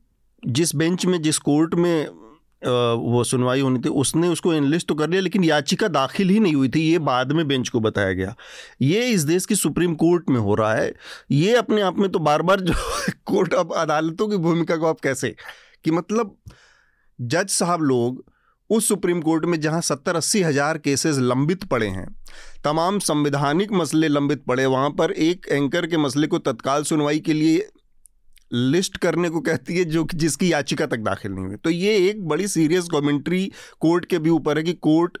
जिस बेंच में, जिस कोर्ट में वो सुनवाई होनी थी, उसने उसको एनलिस्ट तो कर लिया लेकिन याचिका दाखिल ही नहीं हुई थी, ये बाद में बेंच को बताया गया। ये इस देश की सुप्रीम कोर्ट में हो रहा है। ये अपने आप में तो बार बार जो कोर्ट, अब अदालतों की भूमिका को आप कैसे, कि मतलब जज साहब लोग उस सुप्रीम कोर्ट में जहां सत्तर अस्सी हज़ार केसेस लंबित पड़े हैं, तमाम संवैधानिक मसले लंबित पड़े, वहां पर एक एंकर के मसले को तत्काल सुनवाई के लिए लिस्ट करने को कहती है जो जिसकी याचिका तक दाखिल नहीं हुई। तो ये एक बड़ी सीरियस कमेंट्री कोर्ट के भी ऊपर है कि कोर्ट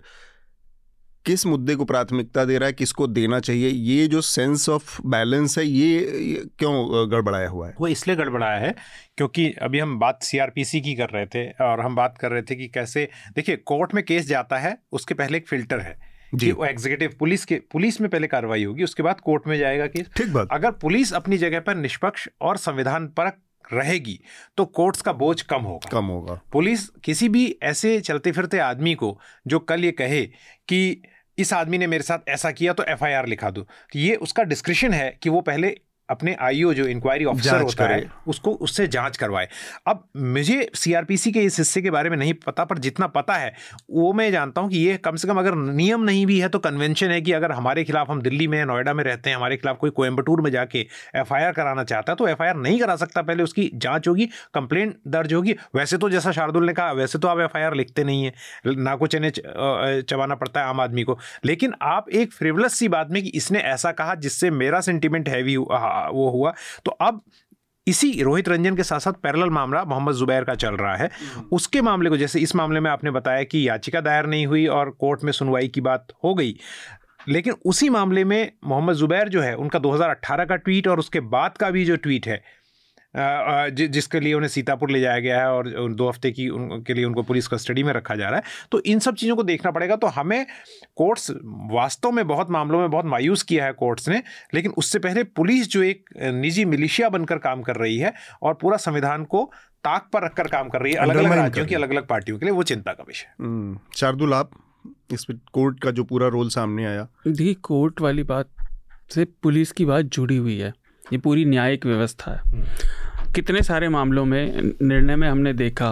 किस मुद्दे को प्राथमिकता दे रहा है, किसको देना चाहिए। ये जो सेंस ऑफ बैलेंस है ये क्यों गड़बड़ाया हुआ है? वो इसलिए गड़बड़ाया है क्योंकि अभी हम बात सीआरपीसी की कर रहे थे और हम बात कर रहे थे कि कैसे, देखिए कोर्ट में केस जाता है उसके पहले एक फिल्टर है कि वो एग्जीक्यूटिव पुलिस के पुलिस में पहले कार्रवाई होगी उसके बाद कोर्ट में जाएगा केस। ठीक बात। अगर पुलिस अपनी जगह पर निष्पक्ष और संविधान परक रहेगी तो कोर्ट्स का बोझ कम होगा कम होगा पुलिस किसी भी ऐसे चलते फिरते आदमी को जो कल ये कहे कि इस आदमी ने मेरे साथ ऐसा किया तो एफआईआर लिखा दो, ये उसका डिस्क्रिशन है कि वो पहले अपने आईओ जो इंक्वायरी ऑफिसर होता है उसको उससे जांच करवाए। अब मुझे सीआरपीसी के इस हिस्से के बारे में नहीं पता, पर जितना पता है वो मैं जानता हूँ कि ये कम से कम अगर नियम नहीं भी है तो कन्वेंशन है कि अगर हमारे खिलाफ, हम दिल्ली में नोएडा में रहते हैं, हमारे खिलाफ कोई कोयम्बटूर में जाके एफआईआर कराना चाहता है तो एफआईआर नहीं करा सकता, पहले उसकी जाँच होगी, कंप्लेंट दर्ज होगी। वैसे तो जैसा शार्दुल ने कहा वैसे तो आप एफआईआर लिखते नहीं है, ना को चने चबाना पड़ता है आम आदमी को, लेकिन आप एक फ्रिवलस सी बात में कि इसने ऐसा कहा जिससे मेरा सेंटिमेंट हैवी हुआ वो हुआ। तो अब इसी रोहित रंजन के साथ साथ पैरेलल मामला मोहम्मद जुबैर का चल रहा है, उसके मामले को, जैसे इस मामले में आपने बताया कि याचिका दायर नहीं हुई और कोर्ट में सुनवाई की बात हो गई, लेकिन उसी मामले में मोहम्मद जुबैर जो है उनका दो हज़ार अठारह का ट्वीट और उसके बाद का भी जो ट्वीट है जिसके लिए उन्हें सीतापुर ले जाया गया है और दो हफ्ते की उनके लिए उनको पुलिस कस्टडी में रखा जा रहा है, तो इन सब चीज़ों को देखना पड़ेगा। तो हमें कोर्ट्स वास्तव में बहुत मामलों में बहुत मायूस किया है कोर्ट्स ने, लेकिन उससे पहले पुलिस जो एक निजी मिलिशिया बनकर काम कर रही है और पूरा संविधान को ताक पर रखकर काम कर रही है अलग अलग राज्यों की अलग अलग पार्टियों के लिए, वो चिंता का विषय है। शार्दुल, आप इस कोर्ट का जो पूरा रोल सामने आया। देखिए कोर्ट वाली बात से पुलिस की बात जुड़ी हुई है, ये पूरी न्यायिक व्यवस्था है। कितने सारे मामलों में निर्णय में हमने देखा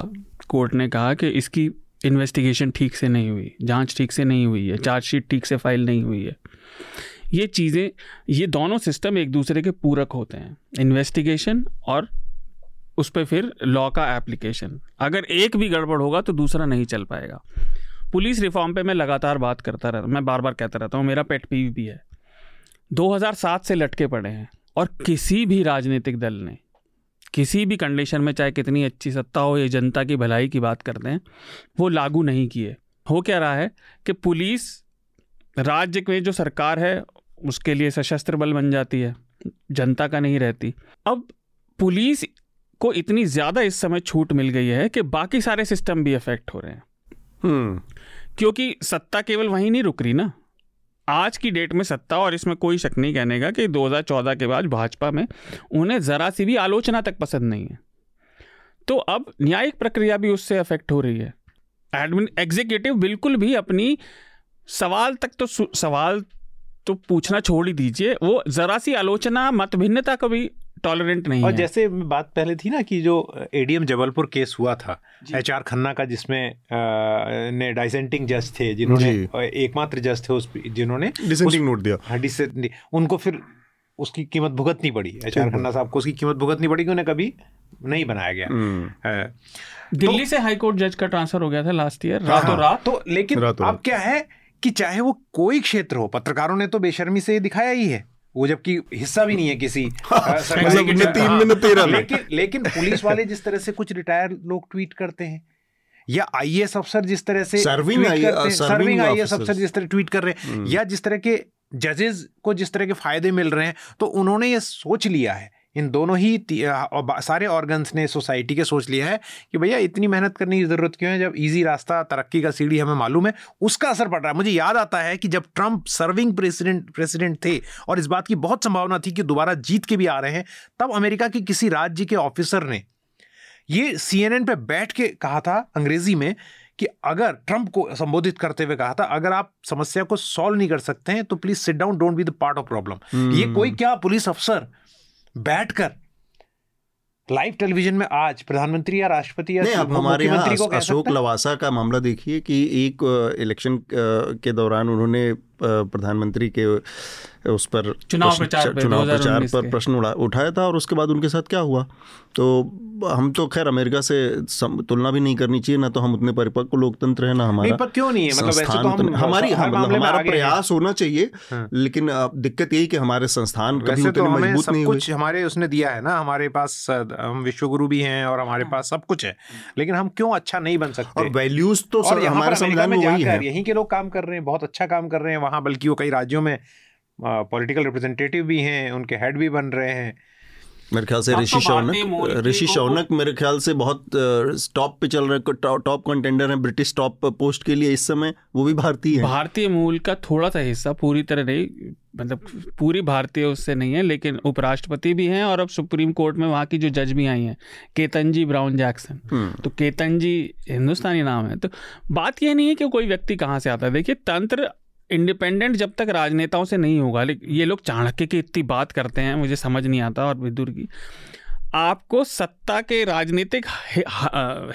कोर्ट ने कहा कि इसकी इन्वेस्टिगेशन ठीक से नहीं हुई, जांच ठीक से नहीं हुई है, चार्जशीट ठीक से फाइल नहीं हुई है। ये चीज़ें, ये दोनों सिस्टम एक दूसरे के पूरक होते हैं, इन्वेस्टिगेशन और उस पर फिर लॉ का एप्लीकेशन। अगर एक भी गड़बड़ होगा तो दूसरा नहीं चल पाएगा। पुलिस रिफॉर्म पर मैं लगातार बात करता रहता हूँ, मैं बार बार कहता रहता हूँ, मेरा पेट पीव भी है। दो हज़ार सात से लटके पड़े हैं और किसी भी राजनीतिक दल ने किसी भी कंडीशन में, चाहे कितनी अच्छी सत्ता हो, ये जनता की भलाई की बात करते हैं, वो लागू नहीं किए। हो क्या रहा है कि पुलिस राज्य में जो सरकार है उसके लिए सशस्त्र बल बन जाती है, जनता का नहीं रहती। अब पुलिस को इतनी ज़्यादा इस समय छूट मिल गई है कि बाकी सारे सिस्टम भी अफेक्ट हो रहे हैं। हम्म क्योंकि सत्ता केवल वहीं नहीं रुक रही ना, आज की डेट में सत्ता, और इसमें कोई शक नहीं कहने का कि दो हज़ार चौदह के बाद भाजपा में उन्हें ज़रा सी भी आलोचना तक पसंद नहीं है, तो अब न्यायिक प्रक्रिया भी उससे अफेक्ट हो रही है। एडमिन एग्जीक्यूटिव बिल्कुल भी अपनी सवाल तक तो सवाल तो पूछना छोड़ ही दीजिए, वो ज़रा सी आलोचना मतभिन्नता को भी टॉलरेंट नहीं और है। जैसे बात पहले थी ना कि जो एडीएम जबलपुर केस हुआ था एचआर खन्ना का, जिसमें ने डाइसेंटिंग जज थे जिन्होंने, एकमात्र जज थे उस जिन्होंने डिसेंटिंग नोट दिया, डिसेंटिंग उनको फिर उसकी कीमत भुगतनी पड़ी, एचआर खन्ना साहब को उसकी कीमत भुगतनी पड़ी कि उन्हें कभी नहीं बनाया गया। दिल्ली से हाईकोर्ट जज का ट्रांसफर हो गया था लास्ट ईयर रातों रात। तो लेकिन अब क्या है कि चाहे वो कोई क्षेत्र हो, पत्रकारों ने तो बेशर्मी से दिखाया ही है वो, जबकि हिस्सा भी नहीं है किसी लेकिन लेकिन पुलिस वाले जिस तरह से कुछ रिटायर लोग ट्वीट करते हैं, या आईएएस अफसर जिस तरह से सर्विंग सर्विंग आईएएस अफसर जिस तरह ट्वीट कर रहे हैं, या जिस तरह के जजेस को जिस तरह के फायदे मिल रहे हैं, तो उन्होंने ये सोच लिया है, इन दोनों ही सारे ऑर्गन्स ने, सोसाइटी के सोच लिया है कि भैया इतनी मेहनत करने की ज़रूरत क्यों है जब इजी रास्ता, तरक्की का सीढ़ी हमें मालूम है। उसका असर पड़ रहा है। मुझे याद आता है कि जब ट्रंप सर्विंग प्रेसिडेंट प्रेसिडेंट थे और इस बात की बहुत संभावना थी कि दोबारा जीत के भी आ रहे हैं, तब अमेरिका के किसी राज्य के ऑफिसर ने ये सीएनएन पर बैठ के कहा था अंग्रेजी में कि अगर ट्रंप को संबोधित करते हुए कहा था, अगर आप समस्या को सॉल्व नहीं कर सकते हैं तो please sit down, don't be the part of problem. ये कोई क्या पुलिस अफसर बैठकर लाइव टेलीविजन में आज प्रधानमंत्री या राष्ट्रपति या हमारे मुख्यमंत्री को कह सकता है। अशोक लवासा का मामला देखिए कि एक इलेक्शन के दौरान उन्होंने प्रधानमंत्री के उस पर चुनाव प्रचार पर, चुनाव प्रचार पर प्रश्न उठाया था और उसके बाद उनके साथ क्या हुआ। तो हम तो खैर अमेरिका से तुलना भी नहीं करनी चाहिए, ना तो हम उतने परिपक्व लोकतंत्र है ना हमारा, पर क्यों नहीं है मतलब वैसे तो हम हमारी हमारा प्रयास होना चाहिए, लेकिन दिक्कत यही कि हमारे संस्थान कभी उतने मजबूत नहीं हुए। हमारे उसने दिया है ना, हमारे पास हम विश्वगुरु भी हैं और हमारे पास सब कुछ है, लेकिन हम क्यों अच्छा नहीं बन सकते। और वैल्यूज तो हमारे संविधान में वही है, यहीं के लोग काम कर रहे हैं, बहुत अच्छा काम कर रहे हैं वहाँ, बल्कि वो कई राज्यों में पॉलिटिकल रिप्रेजेंटेटिव भी हैं, उनके हेड भी बन रहे हैं। मेरे ख्याल से ऋषि शौनक ऋषि शौनक मेरे ख्याल से बहुत टॉप पे चल रहे, टॉप कंटेंडर हैं ब्रिटिश टॉप पोस्ट के लिए इस समय, वो भी भारतीय हैं। भारतीय मूल का थोड़ा सा हिस्सा, पूरी तरह नहीं, मतलब पूरी भारतीय उससे नहीं है, लेकिन उपराष्ट्रपति भी हैं और अब सुप्रीम कोर्ट में वहाँ की जो जज भी आई हैं, केतनजी ब्राउन जैक्सन, तो केतनजी हिंदुस्तानी नाम है। तो बात यह नहीं है कि कोई व्यक्ति कहाँ से आता है, देखिए तंत्र इंडिपेंडेंट जब तक राजनेताओं से नहीं होगा, लेकिन ये लोग चाणक्य की इतनी बात करते हैं, मुझे समझ नहीं आता, और विदुर की, आपको सत्ता के राजनीतिक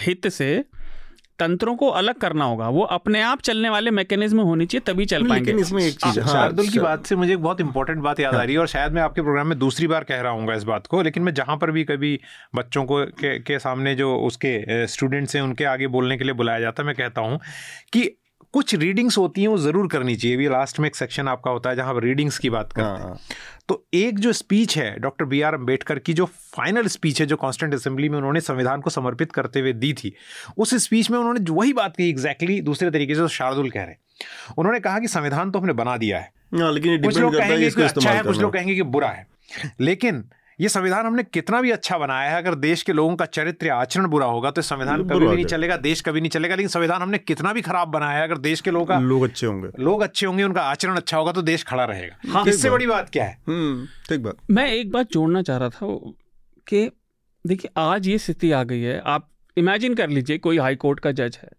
हित से तंत्रों को अलग करना होगा, वो अपने आप चलने वाले मैकेनिज्म होनी चाहिए, तभी चल पाएंगे। इसमें एक चीज शार्दुल की बात से मुझे एक बहुत इंपॉर्टेंट बात याद आ रही है, और शायद मैं आपके प्रोग्राम में दूसरी बार कह रहा हूँगा इस बात को, लेकिन मैं जहाँ पर भी कभी बच्चों को के, के सामने जो उसके स्टूडेंट्स हैं उनके आगे बोलने के लिए बुलाया जाता है, मैं कहता हूँ कि कुछ रीडिंग्स होती हैं वो ज़रूर करनी चाहिए। अभी लास्ट में एक सेक्शन आपका होता है जहाँ पर रीडिंग्स की बात करते हैं, तो एक जो स्पीच है डॉक्टर बी आर अम्बेडकर की, जो फाइनल स्पीच है जो कॉन्स्टेंट असेंबली में उन्होंने संविधान को समर्पित करते हुए दी थी, उस स्पीच में उन्होंने वही बात कही एग्जैक्टली दूसरे तरीके से, तो शार्दुल कह रहे हैं, उन्होंने कहा कि संविधान तो हमने बना दिया है, लेकिन कुछ लोग कहेंगे कि अच्छा है, कुछ लोग कहेंगे कि बुरा है, लेकिन ये संविधान हमने कितना भी अच्छा बनाया है, अगर देश के लोगों का चरित्र आचरण बुरा होगा तो संविधान कभी भी नहीं चलेगा, देश कभी नहीं चलेगा। लेकिन संविधान हमने कितना भी खराब बनाया है, अगर देश के लोगों का लोग अच्छे होंगे लोग अच्छे होंगे उनका आचरण अच्छा होगा तो देश खड़ा रहेगा। हाँ, इससे बड़ी बात क्या है। ठीक बात, मैं एक बात जोड़ना चाह रहा था कि देखिए आज ये स्थिति आ गई है, आप इमेजिन कर लीजिए कोई हाईकोर्ट का जज है,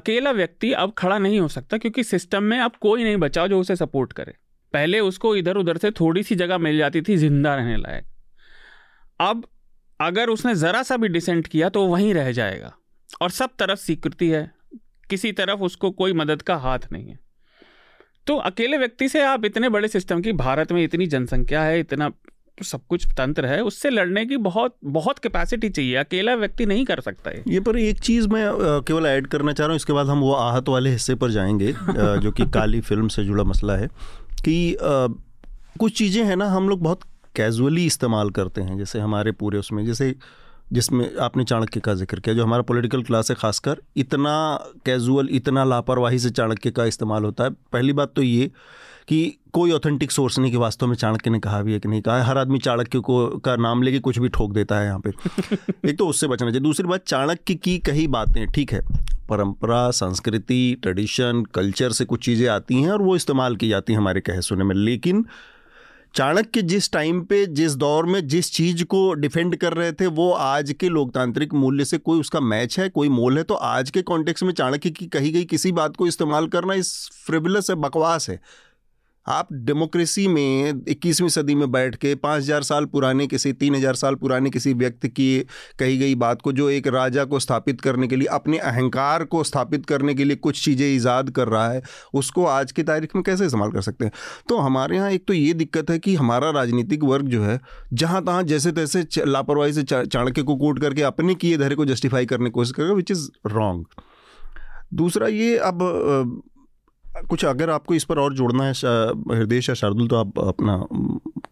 अकेला व्यक्ति अब खड़ा नहीं हो सकता, क्योंकि सिस्टम में अब कोई नहीं बचा जो उसे सपोर्ट करे। पहले उसको इधर उधर से थोड़ी सी जगह मिल जाती थी जिंदा रहने लायक, अब अगर उसने ज़रा सा भी डिसेंट किया तो वहीं रह जाएगा, और सब तरफ स्वीकृति है, किसी तरफ उसको कोई मदद का हाथ नहीं है। तो अकेले व्यक्ति से आप इतने बड़े सिस्टम की, भारत में इतनी जनसंख्या है, इतना सब कुछ तंत्र है, उससे लड़ने की बहुत बहुत कैपेसिटी चाहिए, अकेला व्यक्ति नहीं कर सकता है ये। पर एक चीज़ मैं केवल ऐड करना चाह रहा हूँ, इसके बाद हम वो आहत वाले हिस्से पर जाएंगे जो कि काली फिल्म से जुड़ा मसला है, कि कुछ चीज़ें हैं ना हम लोग बहुत कैजुअली इस्तेमाल करते हैं, जैसे हमारे पूरे उसमें, जैसे जिसमें आपने चाणक्य का जिक्र किया, जो हमारा पॉलिटिकल क्लास है खासकर इतना कैजुअल, इतना लापरवाही से चाणक्य का इस्तेमाल होता है। पहली बात तो ये कि कोई ऑथेंटिक सोर्स नहीं कि वास्तव में चाणक्य ने कहा भी है कि नहीं कहा है, हर आदमी चाणक्य को का नाम लेके कुछ भी ठोक देता है यहाँ पे एक तो उससे बचना चाहिए। दूसरी बात, चाणक्य की कई बातें ठीक है परंपरा, संस्कृति, ट्रेडिशन, कल्चर से कुछ चीज़ें आती हैं और वो इस्तेमाल की जाती हैं हमारे कहे सुने में, लेकिन चाणक्य जिस टाइम पे, जिस दौर में, जिस चीज़ को डिफेंड कर रहे थे, वो आज के लोकतांत्रिक मूल्य से कोई उसका मैच है, कोई मोल है। तो आज के कॉन्टेक्स्ट में चाणक्य की कही गई किसी बात को इस्तेमाल करना इस फ्रिवलस है, बकवास है। आप डेमोक्रेसी में इक्कीसवीं सदी में बैठ के पाँच हज़ार साल पुराने किसी तीन हज़ार साल पुराने किसी व्यक्ति की कही गई बात को, जो एक राजा को स्थापित करने के लिए, अपने अहंकार को स्थापित करने के लिए कुछ चीज़ें ईजाद कर रहा है, उसको आज की तारीख में कैसे इस्तेमाल कर सकते हैं। तो हमारे यहाँ एक तो ये दिक्कत है कि हमारा राजनीतिक वर्ग जो है जहाँ तहाँ जैसे तैसे लापरवाही से चाणक्य को कोट करके अपने किए धरे को जस्टिफाई करने की कोशिश करेगा, विच इज़ रॉन्ग। दूसरा ये, अब कुछ अगर आपको इस पर और जोड़ना है हृदेश या शार्दुल तो आप अपना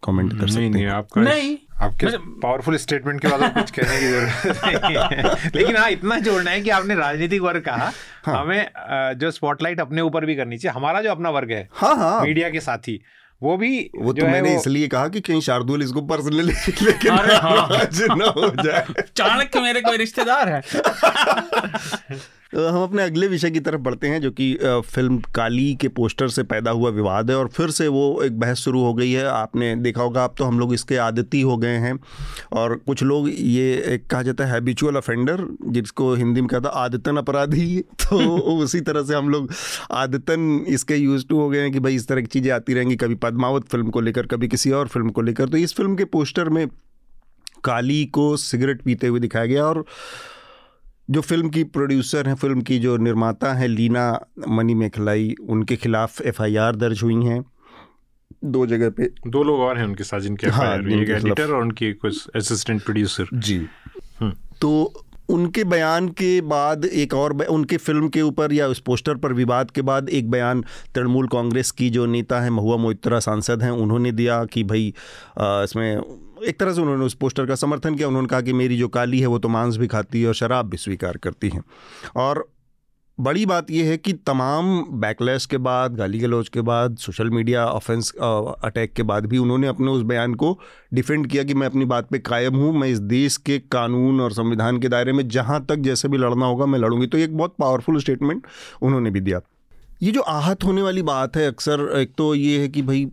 कमेंट कर सकते हैं। नहीं आपका नहीं, आपके पावरफुल स्टेटमेंट के बाद आप कुछ कहने की जरूरत नहीं, लेकिन हाँ इतना जोड़ना है कि आपने राजनीतिक वर्ग कहा, हाँ। हमें जो स्पॉटलाइट अपने ऊपर भी करनी चाहिए, हमारा जो अपना वर्ग है, हाँ हाँ मीडिया के साथ ही, वो भी वो तो मैंने वो... इसलिए कहा कि कहीं शार्दुल इसको पर्सनली लेके ना हो जाए, चाणक्य मेरे कोई रिश्तेदार है। हम अपने अगले विषय की तरफ बढ़ते हैं, जो कि फिल्म काली के पोस्टर से पैदा हुआ विवाद है, और फिर से वो एक बहस शुरू हो गई है। आपने देखा होगा, अब तो हम लोग इसके आदती हो गए हैं, और कुछ लोग ये एक कहा जाता है हैबिचुअल ऑफेंडर, जिसको हिंदी में कहता है आदतन अपराधी, तो उसी तरह से हम लोग आदतन इसके यूज टू हो गए हैं कि भाई इस तरह की चीज़ें आती रहेंगी, कभी पद्मावत फिल्म को लेकर, कभी किसी और फिल्म को लेकर। तो इस फिल्म के पोस्टर में काली को सिगरेट पीते हुए दिखाया गया, और जो फिल्म की प्रोड्यूसर हैं, फिल्म की जो निर्माता हैं लीना मनिमेकलाई, उनके खिलाफ एफ आई आर दर्ज हुई हैं। दो जगह पे दो लोग और हैं उनके साथ जिनके हाँ, एक एडिटर और उनकी कुछ असिस्टेंट प्रोड्यूसर जी। तो उनके बयान के बाद एक और उनके फिल्म के ऊपर या उस पोस्टर पर विवाद के बाद एक बयान तृणमूल कांग्रेस की जो नेता है महुआ मोइत्रा सांसद हैं उन्होंने दिया कि भाई आ, इसमें एक तरह से उन्होंने उस पोस्टर का समर्थन किया। उन्होंने कहा कि मेरी जो काली है वो तो मांस भी खाती है और शराब भी स्वीकार करती है। और बड़ी बात यह है कि तमाम बैकलैश के बाद, गाली गलौज के बाद, सोशल मीडिया ऑफेंस अटैक के बाद भी उन्होंने अपने उस बयान को डिफेंड किया कि मैं अपनी बात पे कायम हूँ, मैं इस देश के कानून और संविधान के दायरे में जहाँ तक जैसे भी लड़ना होगा मैं लड़ूंगी। तो एक बहुत पावरफुल स्टेटमेंट उन्होंने भी दिया। ये जो आहत होने वाली बात है अक्सर, एक तो ये है कि भाई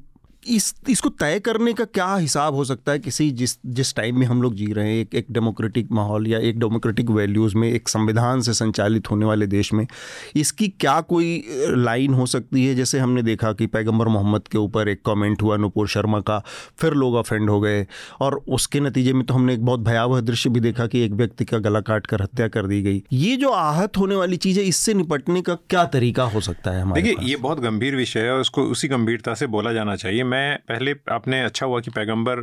इस इसको तय करने का क्या हिसाब हो सकता है किसी जिस जिस टाइम में हम लोग जी रहे हैं, एक एक डेमोक्रेटिक माहौल या एक डेमोक्रेटिक वैल्यूज़ में, एक संविधान से संचालित होने वाले देश में इसकी क्या कोई लाइन हो सकती है। जैसे हमने देखा कि पैगंबर मोहम्मद के ऊपर एक कमेंट हुआ नूपुर शर्मा का, फिर लोग ऑफेंड हो गए और उसके नतीजे में तो हमने एक बहुत भयावह दृश्य भी देखा कि एक व्यक्ति का गला काट कर हत्या कर दी गई। ये जो आहत होने वाली चीज़ है, इससे निपटने का क्या तरीका हो सकता है हमारे? देखिए, ये बहुत गंभीर विषय है और उसको उसी गंभीरता से बोला जाना चाहिए। मैं पहले आपने अच्छा हुआ कि पैगंबर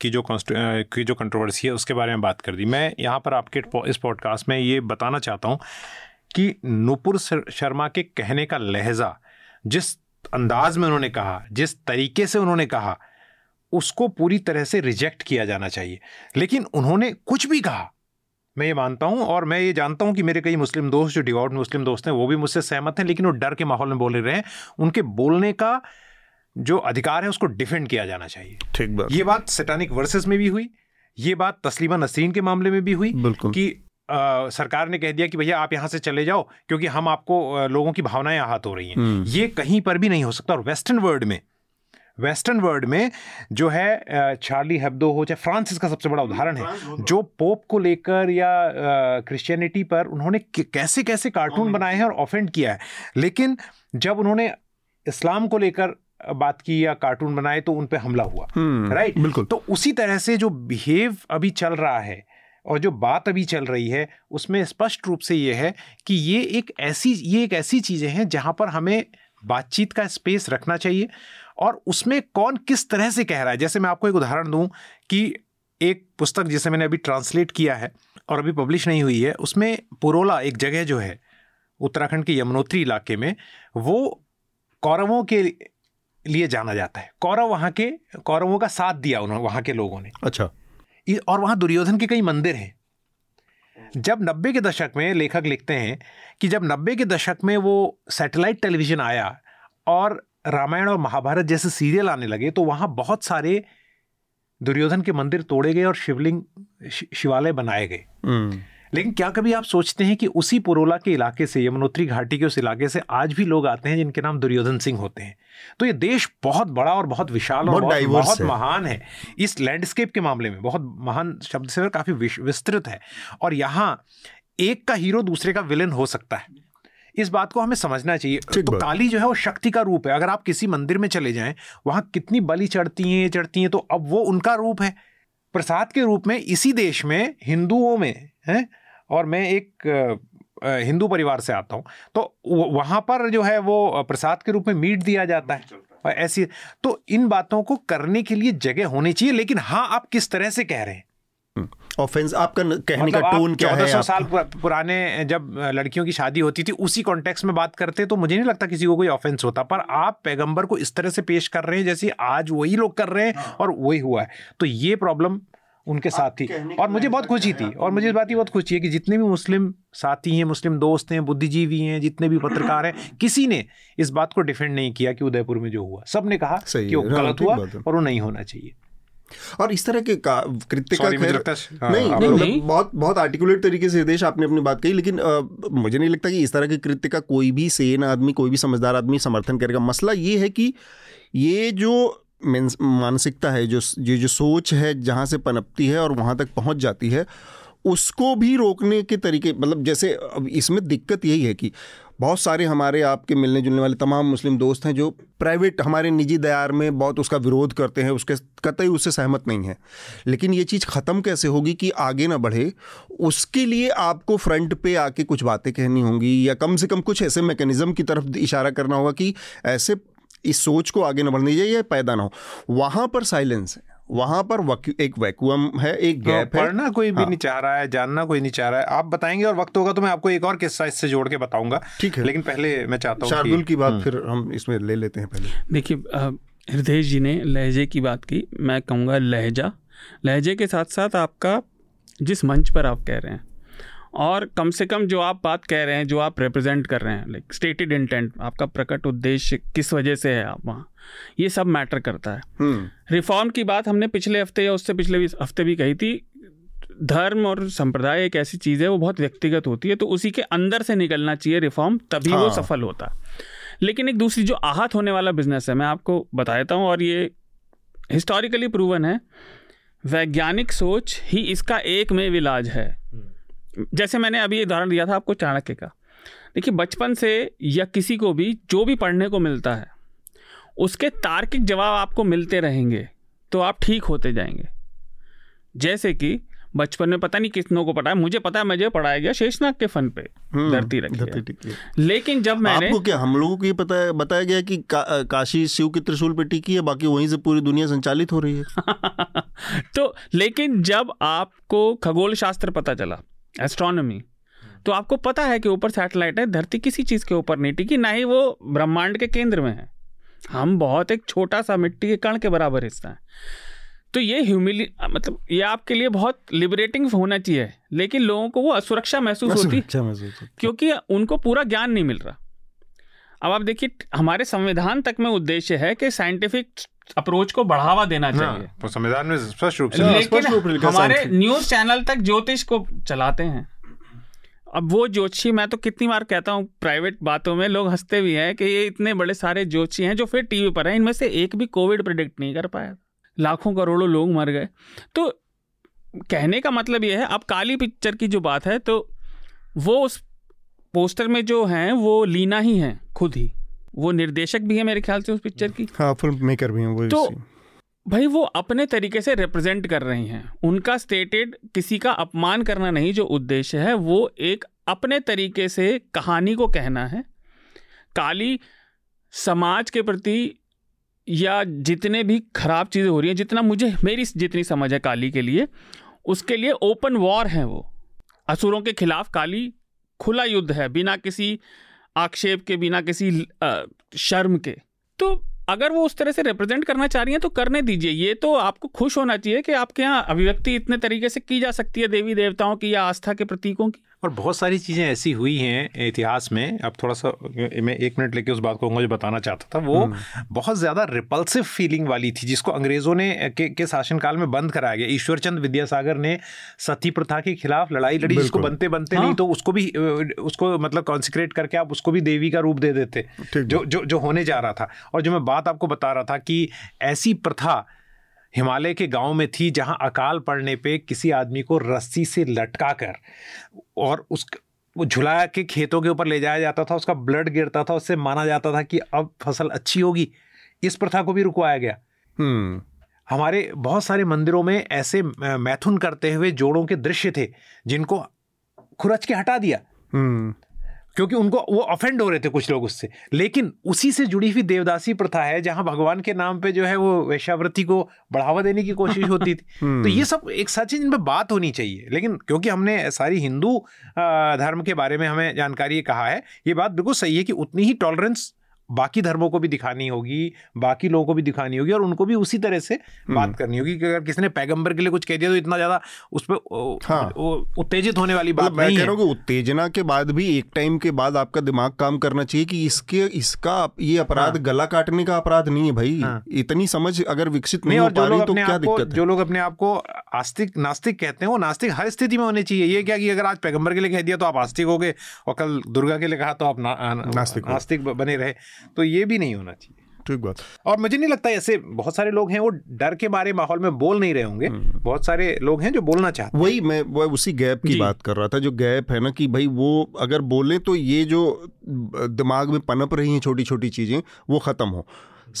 की जो की जो कंट्रोवर्सी है उसके बारे में बात कर दी। मैं यहाँ पर आपके इस पॉडकास्ट में ये बताना चाहता हूँ कि नूपुर शर्मा के कहने का लहजा, जिस अंदाज में उन्होंने कहा, जिस तरीके से उन्होंने कहा, उसको पूरी तरह से रिजेक्ट किया जाना चाहिए। लेकिन उन्होंने कुछ भी कहा, मैं ये मानता हूँ और मैं ये जानता हूँ कि मेरे कई मुस्लिम दोस्त जो डिवोट मुस्लिम दोस्त हैं वो भी मुझसे सहमत हैं, लेकिन वो डर के माहौल में बोल रहे हैं। उनके बोलने का जो अधिकार है उसको डिफेंड किया जाना चाहिए। ठीक बात। ये बात सैटानिक वर्सेस में भी हुई, ये बात तस्लीमा नसरीन के मामले में भी हुई कि आ, सरकार ने कह दिया कि भैया आप यहाँ से चले जाओ क्योंकि हम आपको आ, लोगों की भावनाएं आहत हो रही हैं। ये कहीं पर भी नहीं हो सकता। और वेस्टर्न वर्ल्ड में वेस्टर्न वर्ल्ड में जो है चार्ली हेब्दो हो चाहे फ्रांस इसका सबसे बड़ा उदाहरण है, जो पोप को लेकर या क्रिश्चियनिटी पर उन्होंने कैसे कैसे कार्टून बनाए हैं और ऑफेंड किया है। लेकिन जब उन्होंने इस्लाम को लेकर बात की या कार्टून बनाए तो उन पे हमला हुआ। Right right? बिल्कुल। तो उसी तरह से जो बिहेव अभी चल रहा है और जो बात अभी चल रही है उसमें स्पष्ट रूप से ये है कि ये एक ऐसी ये एक ऐसी चीज़ें हैं जहाँ पर हमें बातचीत का स्पेस रखना चाहिए और उसमें कौन किस तरह से कह रहा है। जैसे मैं आपको एक उदाहरण दूँ कि एक पुस्तक जिसे मैंने अभी ट्रांसलेट किया है और अभी पब्लिश नहीं हुई है, उसमें पुरोला एक जगह जो है उत्तराखंड के यमुनोत्री इलाके में, वो कौरवों के लिए जाना जाता है। कौरव वहाँ के कौरवों का साथ दिया उन्होंने वहाँ के लोगों ने। अच्छा। और वहाँ दुर्योधन के कई मंदिर हैं। जब नब्बे के दशक में लेखक लिखते हैं कि जब नब्बे के दशक में वो सैटेलाइट टेलीविज़न आया और रामायण और महाभारत जैसे सीरियल आने लगे तो वहाँ बहुत सारे दुर्योधन के मंदिर तोड़े गए और शिवलिंग शिवालय बनाए गए। लेकिन क्या कभी आप सोचते हैं कि उसी पुरोला के इलाके से, यमुनोत्री घाटी के उस इलाके से आज भी लोग आते हैं जिनके नाम दुर्योधन सिंह होते हैं। तो ये देश बहुत बड़ा और बहुत विशाल और बहुत, बहुत है। महान है इस लैंडस्केप के मामले में। बहुत महान शब्द से काफ़ी विस्तृत है और यहाँ एक का हीरो दूसरे का विलेन हो सकता है। इस बात को हमें समझना चाहिए। तो काली जो है वो शक्ति का रूप है। अगर आप किसी मंदिर में चले जाएं, वहाँ कितनी बलि चढ़ती हैं चढ़ती हैं तो अब वो उनका रूप है। प्रसाद के रूप में इसी देश में हिंदुओं में है और मैं एक हिंदू परिवार से आता हूँ तो वहाँ पर जो है वो प्रसाद के रूप में मीट दिया जाता है और ऐसी। तो इन बातों को करने के लिए जगह होनी चाहिए। लेकिन हाँ, आप किस तरह से कह रहे हैं, ऑफेंस आपका कहने मतलब का टोन क्या है। चौदह सौ साल पुराने जब लड़कियों की शादी होती थी उसी कॉन्टेक्स्ट में बात करते तो मुझे नहीं लगता किसी को कोई ऑफेंस होता। पर आप पैगंबर को इस तरह से पेश कर रहे हैं जैसे आज वही लोग कर रहे हैं और वही हुआ है। तो ये प्रॉब्लम उनके साथ ही और मुझे बहुत खुशी थी और मुझे इस बात की बहुत खुशी है कि जितने भी मुस्लिम साथी हैं, मुस्लिम दोस्त हैं, बुद्धिजीवी हैं, जितने भी पत्रकार हैं, किसी ने इस बात को डिफेंड नहीं किया कि उदयपुर में जो हुआ। सबने कहा कि वो गलत हुआ और वो नहीं होना चाहिए। और इस तरह के कृत्य का नहीं, नहीं, नहीं। बहुत बहुत आर्टिकुलेट तरीके से हृदेश आपने अपनी बात कही। लेकिन आ, मुझे नहीं लगता कि इस तरह के कृत्य का कोई भी सेन आदमी, कोई भी समझदार आदमी समर्थन करेगा। मसला ये है कि ये जो मानसिकता है, जो ये जो सोच है जहाँ से पनपती है और वहाँ तक पहुँच जाती है, उसको भी रोकने के तरीके, मतलब जैसे अब इसमें दिक्कत यही है कि बहुत सारे हमारे आपके मिलने जुलने वाले तमाम मुस्लिम दोस्त हैं जो प्राइवेट हमारे निजी दायरे में बहुत उसका विरोध करते हैं, उसके कतई उससे सहमत नहीं है। लेकिन ये चीज़ ख़त्म कैसे होगी कि आगे ना बढ़े, उसके लिए आपको फ्रंट पे आके कुछ बातें कहनी होंगी या कम से कम कुछ ऐसे मैकेनिज़्म की तरफ इशारा करना होगा कि ऐसे इस सोच को आगे न बढ़ने दीजिए, ये पैदा ना हो। वहाँ पर साइलेंस है, वहाँ पर वक्यू, एक वैक्यूम है, एक गैप तो है। पढ़ना कोई भी हाँ। नहीं चाह रहा है, जानना कोई नहीं चाह रहा है। आप बताएंगे और वक्त होगा तो मैं आपको एक और किस्सा इससे जोड़ के बताऊंगा, ठीक है? लेकिन पहले मैं चाहता हूँ शार्दुल की बात फिर हम इसमें ले लेते हैं। पहले देखिए, हृदय जी ने लहजे की बात की, मैं कहूँगा लहजा, लहजे के साथ साथ आपका जिस मंच पर आप कह रहे हैं और कम से कम जो आप बात कह रहे हैं, जो आप रिप्रेजेंट कर रहे हैं, लाइक स्टेटेड इंटेंट, आपका प्रकट उद्देश्य किस वजह से है आप वहाँ, ये सब मैटर करता है। रिफॉर्म की बात हमने पिछले हफ्ते या उससे पिछले हफ्ते भी कही थी। धर्म और संप्रदाय एक ऐसी चीज़ है वो बहुत व्यक्तिगत होती है, तो उसी के अंदर से निकलना चाहिए रिफॉर्म, तभी हाँ। वो सफल होता है। लेकिन एक दूसरी जो आहत होने वाला बिजनेस है, मैं आपको बताता हूँ, और ये हिस्टोरिकली प्रूवन है, वैज्ञानिक सोच ही इसका एक में इलाज है। जैसे मैंने अभी उदाहरण दिया था आपको चाणक्य का, देखिए बचपन से या किसी को भी जो भी पढ़ने को मिलता है उसके तार्किक जवाब आपको मिलते रहेंगे तो आप ठीक होते जाएंगे। जैसे कि बचपन में पता नहीं किसनों को पढ़ा है, मुझे पता है मुझे पढ़ाया गया शेषनाग के फन पे धरती रखी है, लेकिन जब मैंने आपको क्या हम लोगों को ये पता है, बताया गया कि का, काशी शिव के त्रिशूल पे टिकी है, बाकी वहीं से पूरी दुनिया संचालित हो रही है। तो लेकिन जब आपको खगोल शास्त्र पता चला, एस्ट्रोनॉमी, तो आपको पता है कि ऊपर सैटेलाइट है, धरती किसी चीज़ के ऊपर नहीं टिकी, ना ही वो ब्रह्मांड के केंद्र में है, हम बहुत एक छोटा सा मिट्टी के कण के बराबर हिस्सा हैं। तो ये ह्यूमिली मतलब ये आपके लिए बहुत लिबरेटिंग होना चाहिए, लेकिन लोगों को वो असुरक्षा महसूस होती है क्योंकि उनको पूरा ज्ञान नहीं मिल रहा। अब आप देखिए, हमारे संविधान तक में उद्देश्य है कि साइंटिफिक अप्रोच को बढ़ावा देना चाहिए, हाँ, संविधान में स्पष्ट रूप से, लेकिन हमारे न्यूज़ चैनल तक ज्योतिष को चलाते हैं। अब वो ज्योतिषी, मैं तो कितनी बार कहता हूँ प्राइवेट बातों में, लोग हंसते भी हैं कि ये इतने बड़े सारे ज्योतिषी हैं जो फिर टीवी पर हैं, इनमें से एक भी कोविड प्रेडिक्ट नहीं कर पाया, लाखों करोड़ों लोग मर गए। तो कहने का मतलब ये है, अब काली पिक्चर की जो बात है, तो वो उस पोस्टर में जो हैं वो लीना ही हैं खुद ही, वो निर्देशक भी है मेरे ख्याल से उस पिक्चर की, हाँ, फिल्म मेकर भी हैं वो। तो भाई वो अपने तरीके से रिप्रेजेंट कर रही हैं, उनका स्टेटेड किसी का अपमान करना नहीं जो उद्देश्य है, वो एक अपने तरीके से कहानी को कहना है। काली समाज के प्रति या जितने भी खराब चीज़ें हो रही हैं, जितना मुझे मेरी जितनी समझ है काली के लिए, उसके लिए ओपन वॉर है वो, असुरों के खिलाफ काली खुला युद्ध है, बिना किसी आक्षेप के, बिना किसी शर्म के। तो अगर वो उस तरह से रिप्रेजेंट करना चाह रही हैं तो करने दीजिए, ये तो आपको खुश होना चाहिए कि आपके यहाँ अभिव्यक्ति इतने तरीके से की जा सकती है देवी देवताओं की या आस्था के प्रतीकों की। और बहुत सारी चीज़ें ऐसी हुई हैं इतिहास में। अब थोड़ा सा मैं एक मिनट लेके उस बात को मुझे बताना चाहता था, वो बहुत ज़्यादा रिपल्सिव फीलिंग वाली थी जिसको अंग्रेज़ों ने के, के शासनकाल में बंद कराया गया। ईश्वरचंद विद्यासागर ने सती प्रथा के खिलाफ लड़ाई लड़ी, जिसको बनते बनते हाँ। नहीं तो उसको भी उसको मतलब कॉन्सिक्रेट करके आप उसको भी देवी का रूप दे देते, जो जो जो होने जा रहा था। और जो मैं बात आपको बता रहा था कि ऐसी प्रथा हिमालय के गांव में थी जहां अकाल पड़ने पे किसी आदमी को रस्सी से लटका कर और उस वो झुला के खेतों के ऊपर ले जाया जाता था, उसका ब्लड गिरता था, उससे माना जाता था कि अब फसल अच्छी होगी। इस प्रथा को भी रुकवाया गया। हम्म हमारे बहुत सारे मंदिरों में ऐसे मैथुन करते हुए जोड़ों के दृश्य थे जिनको खुरच के हटा दिया, हम्म क्योंकि उनको वो ऑफेंड हो रहे थे कुछ लोग उससे। लेकिन उसी से जुड़ी हुई देवदासी प्रथा है जहां भगवान के नाम पे जो है वो वैश्यावृत्ति को बढ़ावा देने की कोशिश होती थी। तो ये सब एक सच है जिन पे बात होनी चाहिए, लेकिन क्योंकि हमने सारी हिंदू धर्म के बारे में हमें जानकारी कहा है, ये बात बिल्कुल सही है कि उतनी ही टॉलरेंस बाकी धर्मों को भी दिखानी होगी, बाकी लोगों को भी दिखानी होगी, और उनको भी उसी तरह से बात करनी होगी कि अगर किसी ने पैगंबर के लिए कुछ कह दिया तो इतना ज़्यादा उस पर हाँ। उत्तेजित होने वाली बात नहीं है। उत्तेजना के बाद भी एक टाइम के बाद आपका दिमाग काम करना चाहिए कि इसके इसका ये अपराध हाँ। गला काटने का अपराध नहीं है भाई, हाँ। इतनी समझ अगर विकसित नहीं हो पा रही तो क्या दिक्कत है। जो लोग अपने आप को आस्तिक नास्तिक कहते हैं, वो नास्तिक हर स्थिति में होने चाहिए। ये क्या कि अगर आज पैगंबर के लिए कह दिया तो आप आस्तिक हो गए और कल दुर्गा के लिए कहा तो आप नास्तिक बने रहे, तो ये भी नहीं होना चाहिए। ठीक बात। और मुझे नहीं लगता ऐसे बहुत सारे लोग हैं वो डर के मारे माहौल में बोल नहीं रहे होंगे, बहुत सारे लोग हैं जो बोलना चाहते हैं। वही मैं वो उसी गैप की बात कर रहा था, जो गैप है ना कि भाई वो अगर बोलें तो ये जो दिमाग में पनप रही हैं छोटी छोटी चीज़ें वो ख़त्म हो।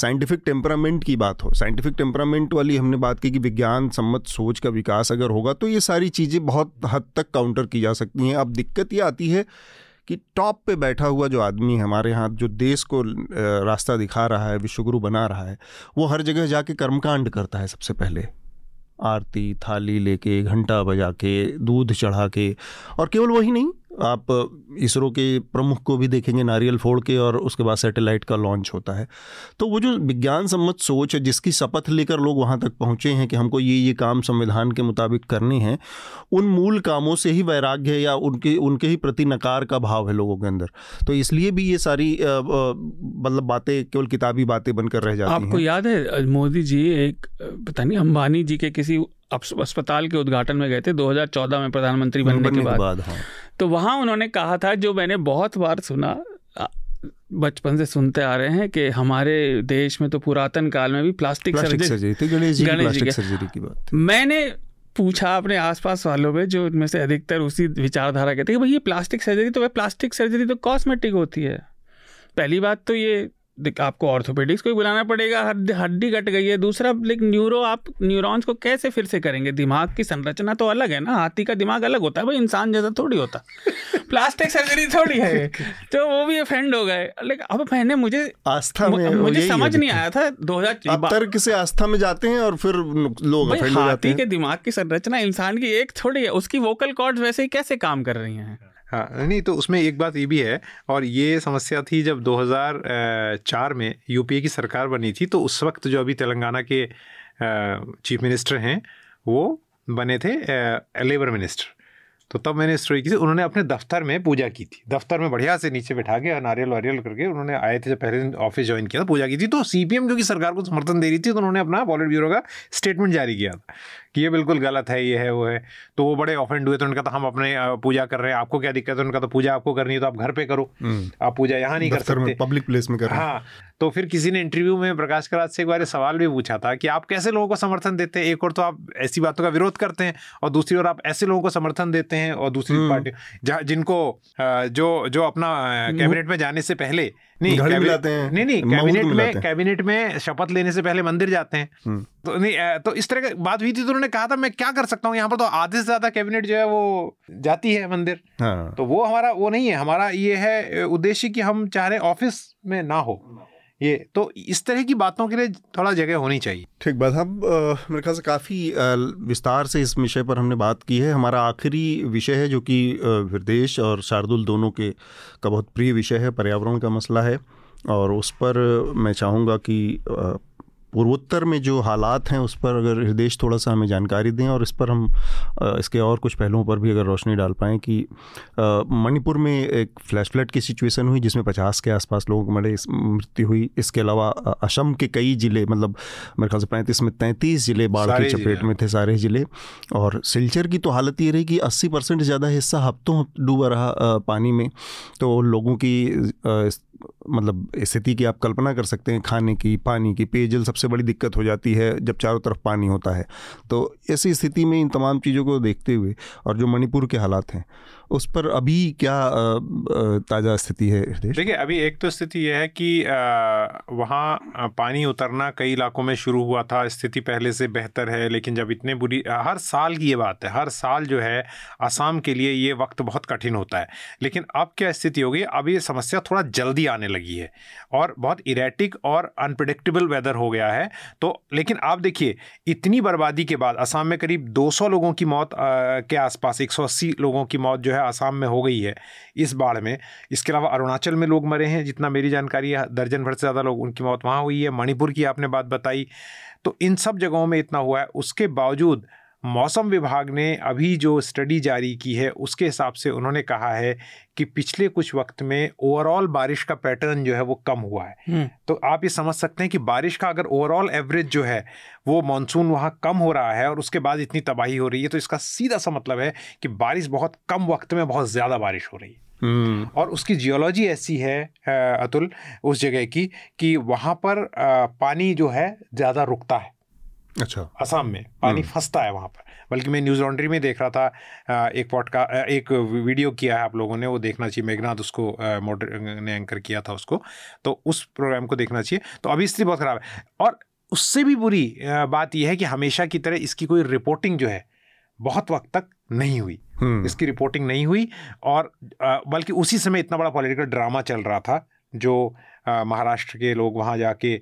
साइंटिफिक टेम्परामेंट की बात हो, साइंटिफिक टेम्परामेंट वाली हमने बात की कि विज्ञान सम्मत सोच का विकास अगर होगा तो ये सारी चीज़ें बहुत हद तक काउंटर की जा सकती हैं। अब दिक्कत ये आती है कि टॉप पे बैठा हुआ जो आदमी है हमारे यहाँ, जो देश को रास्ता दिखा रहा है, विश्वगुरु बना रहा है, वो हर जगह जाके कर्मकांड करता है। सबसे पहले आरती, थाली लेके, घंटा बजा के, दूध चढ़ा के। और केवल वही नहीं, आप इसरो के प्रमुख को भी देखेंगे नारियल फोड़ के, और उसके बाद सैटेलाइट का लॉन्च होता है। तो वो जो विज्ञान सम्मत सोच है, जिसकी शपथ लेकर लोग वहाँ तक पहुँचे हैं कि हमको ये ये काम संविधान के मुताबिक करने हैं, उन मूल कामों से ही वैराग्य या उनके उनके ही प्रति नकार का भाव है लोगों के अंदर। तो इसलिए भी ये सारी मतलब बातें केवल किताबी बातें बनकर रह जाती हैं। आपको याद है मोदी जी एक पता नहीं अंबानी जी के किसी अस्पताल के उद्घाटन में गए थे दो हज़ार चौदह में प्रधानमंत्री बनने के बाद, बाद हाँ। तो वहाँ उन्होंने कहा था जो मैंने बहुत बार सुना, बचपन से सुनते आ रहे हैं कि हमारे देश में तो पुरातन काल में भी प्लास्टिक सर्जरी थी, गणेश जी की सर्जरी की बात। मैंने पूछा अपने आसपास वालों में, जो उनमें से अधिकतर उसी विचारधारा के थे कि भाई ये प्लास्टिक सर्जरी तो प्लास्टिक सर्जरी तो कॉस्मेटिक होती है। पहली बात तो ये आपको ऑर्थोपेडिक्स को ही बुलाना पड़ेगा, हड्डी कट गई है। दूसरा लाइक न्यूरो, आप न्यूरॉन्स को कैसे फिर से करेंगे? दिमाग की संरचना तो अलग है ना, हाथी का दिमाग अलग होता है भाई, इंसान जैसा थोड़ी होता प्लास्टिक सर्जरी थोड़ी है। तो वो भी ऑफेंड हो गए। लेकिन अब मैंने मुझे आस्था में म, मुझे समझ नहीं आया था दो हज़ार चौदह तर्क से आस्था में जाते हैं और फिर लोग ऑफेंड हो जाते हैं। हाथी के दिमाग की संरचना इंसान की एक थोड़ी है, उसकी वोकल कॉर्ड्स वैसे ही कैसे काम कर रही हैं। हाँ नहीं, तो उसमें एक बात ये भी है, और ये समस्या थी जब दो हज़ार चार में यूपीए की सरकार बनी थी, तो उस वक्त जो अभी तेलंगाना के चीफ मिनिस्टर हैं वो बने थे लेबर मिनिस्टर। तो तब मैंने स्टोरी की थी, उन्होंने अपने दफ्तर में पूजा की थी, दफ्तर में बढ़िया से नीचे बैठा के नारियल वारियल करके उन्होंने आए थे, जब पहले दिन ऑफिस ज्वाइन किया था पूजा की थी। तो सीपीएम क्योंकि सरकार को समर्थन दे रही थी, तो उन्होंने अपना वॉलेट ब्यूरो का स्टेटमेंट जारी किया था कि ये बिल्कुल गलत है, ये है वो है। तो वो बड़े ऑफेंड हुए, तो उन्होंने कहा हम अपने पूजा कर रहे हैं, आपको क्या दिक्कत है? उनका तो पूजा आपको करनी है तो आप घर पे करो, आप पूजा यहाँ नहीं कर सकते, पब्लिक प्लेस में करो। हाँ, तो फिर किसी ने इंटरव्यू में प्रकाश करात से एक बार सवाल भी पूछा था कि आप कैसे लोगों को समर्थन देते हैं, एक और तो आप ऐसी बातों का विरोध करते हैं और दूसरी ओर आप ऐसे लोगों को समर्थन देते हैं, और दूसरी पार्टी जिनको जो जो अपना कैबिनेट में जाने से पहले नहीं नहीं नहीं कैबिनेट में कैबिनेट में शपथ लेने से पहले मंदिर जाते हैं। तो नहीं, तो इस तरह की बात हुई थी। तो उन्होंने कहा था मैं क्या कर सकता हूँ, यहाँ पर तो आधे से ज्यादा कैबिनेट जो है वो जाती है मंदिर। हाँ। तो वो हमारा वो नहीं है, हमारा ये है उद्देश्य कि हम चाह रहे ऑफिस में ना हो ये। तो इस तरह की बातों के लिए थोड़ा जगह होनी चाहिए। ठीक बात। हम मेरे ख्याल से काफ़ी विस्तार से इस विषय पर हमने बात की है। हमारा आखिरी विषय है जो कि हृदेश और शार्दुल दोनों के का बहुत प्रिय विषय है, पर्यावरण का मसला है। और उस पर मैं चाहूँगा कि पूर्वोत्तर में जो हालात हैं उस पर अगर हृदेश थोड़ा सा हमें जानकारी दें, और इस पर हम इसके और कुछ पहलुओं पर भी अगर रोशनी डाल पाएँ कि मणिपुर में एक फ्लैश फ्लड की सिचुएशन हुई जिसमें पचास के आसपास लोगों की मरे मृत्यु हुई। इसके अलावा असम के कई ज़िले, मतलब मेरे ख्याल से पैंतीस में तैंतीस ज़िले बाढ़ की चपेट में थे, सारे ज़िले। और सिलचर की तो हालत ये रही कि अस्सी परसेंट ज़्यादा हिस्सा हफ्तों डूबा रहा पानी में। तो लोगों की मतलब स्थिति की आप कल्पना कर सकते हैं, खाने की, पानी की, पेयजल सबसे बड़ी दिक्कत हो जाती है जब चारों तरफ पानी होता है। तो ऐसी स्थिति में इन तमाम चीज़ों को देखते हुए और जो मणिपुर के हालात हैं उस पर अभी क्या ताज़ा स्थिति है? देखिए, अभी एक तो स्थिति यह है कि वहाँ पानी उतरना कई इलाकों में शुरू हुआ था, स्थिति पहले से बेहतर है। लेकिन जब इतने बुरी, हर साल की ये बात है, हर साल जो है असम के लिए ये वक्त बहुत कठिन होता है। लेकिन अब क्या स्थिति हो गई, अब ये समस्या थोड़ा जल्दी आने लगी है और बहुत इरेटिक और अनप्रडिक्टेबल वेदर हो गया है। तो लेकिन आप देखिए, इतनी बर्बादी के बाद असम में करीब दो सौ लोगों की मौत के आसपास, एक सौ अस्सी लोगों की मौत जो है असम में हो गई है इस बाढ़ में। इसके अलावा अरुणाचल में लोग मरे हैं, जितना मेरी जानकारी है दर्जन भर से ज़्यादा लोग, उनकी मौत वहाँ हुई है। मणिपुर की आपने बात बताई, तो इन सब जगहों में इतना हुआ है। उसके बावजूद मौसम विभाग ने अभी जो स्टडी जारी की है उसके हिसाब से उन्होंने कहा है कि पिछले कुछ वक्त में ओवरऑल बारिश का पैटर्न जो है वो कम हुआ है। तो आप ये समझ सकते हैं कि बारिश का अगर ओवरऑल एवरेज जो है वो मानसून वहाँ कम हो रहा है और उसके बाद इतनी तबाही हो रही है, तो इसका सीधा सा मतलब है कि बारिश बहुत कम वक्त में बहुत ज़्यादा बारिश हो रही है। और उसकी जियोलॉजी ऐसी है अतुल उस जगह की कि वहाँ पर पानी जो है ज़्यादा रुकता है। अच्छा, असम में पानी फंसता है वहाँ पर। बल्कि मैं न्यूज लॉन्ड्री में देख रहा था एक पॉडकास्ट, एक वीडियो किया है, आप लोगों ने वो देखना चाहिए, मेघनाथ उसको मोडर ने एंकर किया था उसको, तो उस प्रोग्राम को देखना चाहिए। तो अभी स्थिति बहुत ख़राब है। और उससे भी बुरी बात यह है कि हमेशा की तरह इसकी कोई रिपोर्टिंग जो है बहुत वक्त तक नहीं हुई, इसकी रिपोर्टिंग नहीं हुई, और बल्कि उसी समय इतना बड़ा पॉलिटिकल ड्रामा चल रहा था जो महाराष्ट्र के लोग वहाँ जाके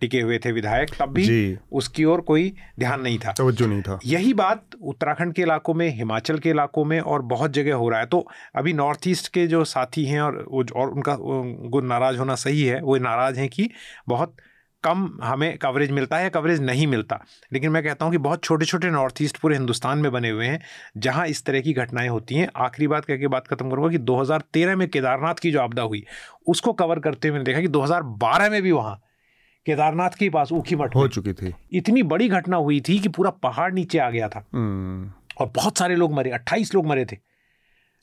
टिके हुए थे विधायक, तब भी उसकी ओर कोई ध्यान नहीं था, तवज्जो नहीं था। यही बात उत्तराखंड के इलाकों में, हिमाचल के इलाकों में और बहुत जगह हो रहा है। तो अभी नॉर्थ ईस्ट के जो साथी हैं और और उनका वो नाराज़ होना सही है, वो नाराज़ हैं कि बहुत कम हमें कवरेज मिलता है, कवरेज नहीं मिलता। लेकिन मैं कहता हूँ कि बहुत छोटे छोटे नॉर्थ ईस्ट पूरे हिंदुस्तान में बने हुए हैं जहाँ इस तरह की घटनाएं होती हैं। आखिरी बात कह के बात खत्म करूँगा कि दो हज़ार तेरह में केदारनाथ की जो आपदा हुई उसको कवर करते हुए मैंने देखा कि दो हज़ार बारह में भी वहाँ केदारनाथ के पास ऊखी मठ हो चुकी थी, इतनी बड़ी घटना हुई थी कि पूरा पहाड़ नीचे आ गया था और बहुत सारे लोग मरे, अट्ठाईस लोग मरे थे,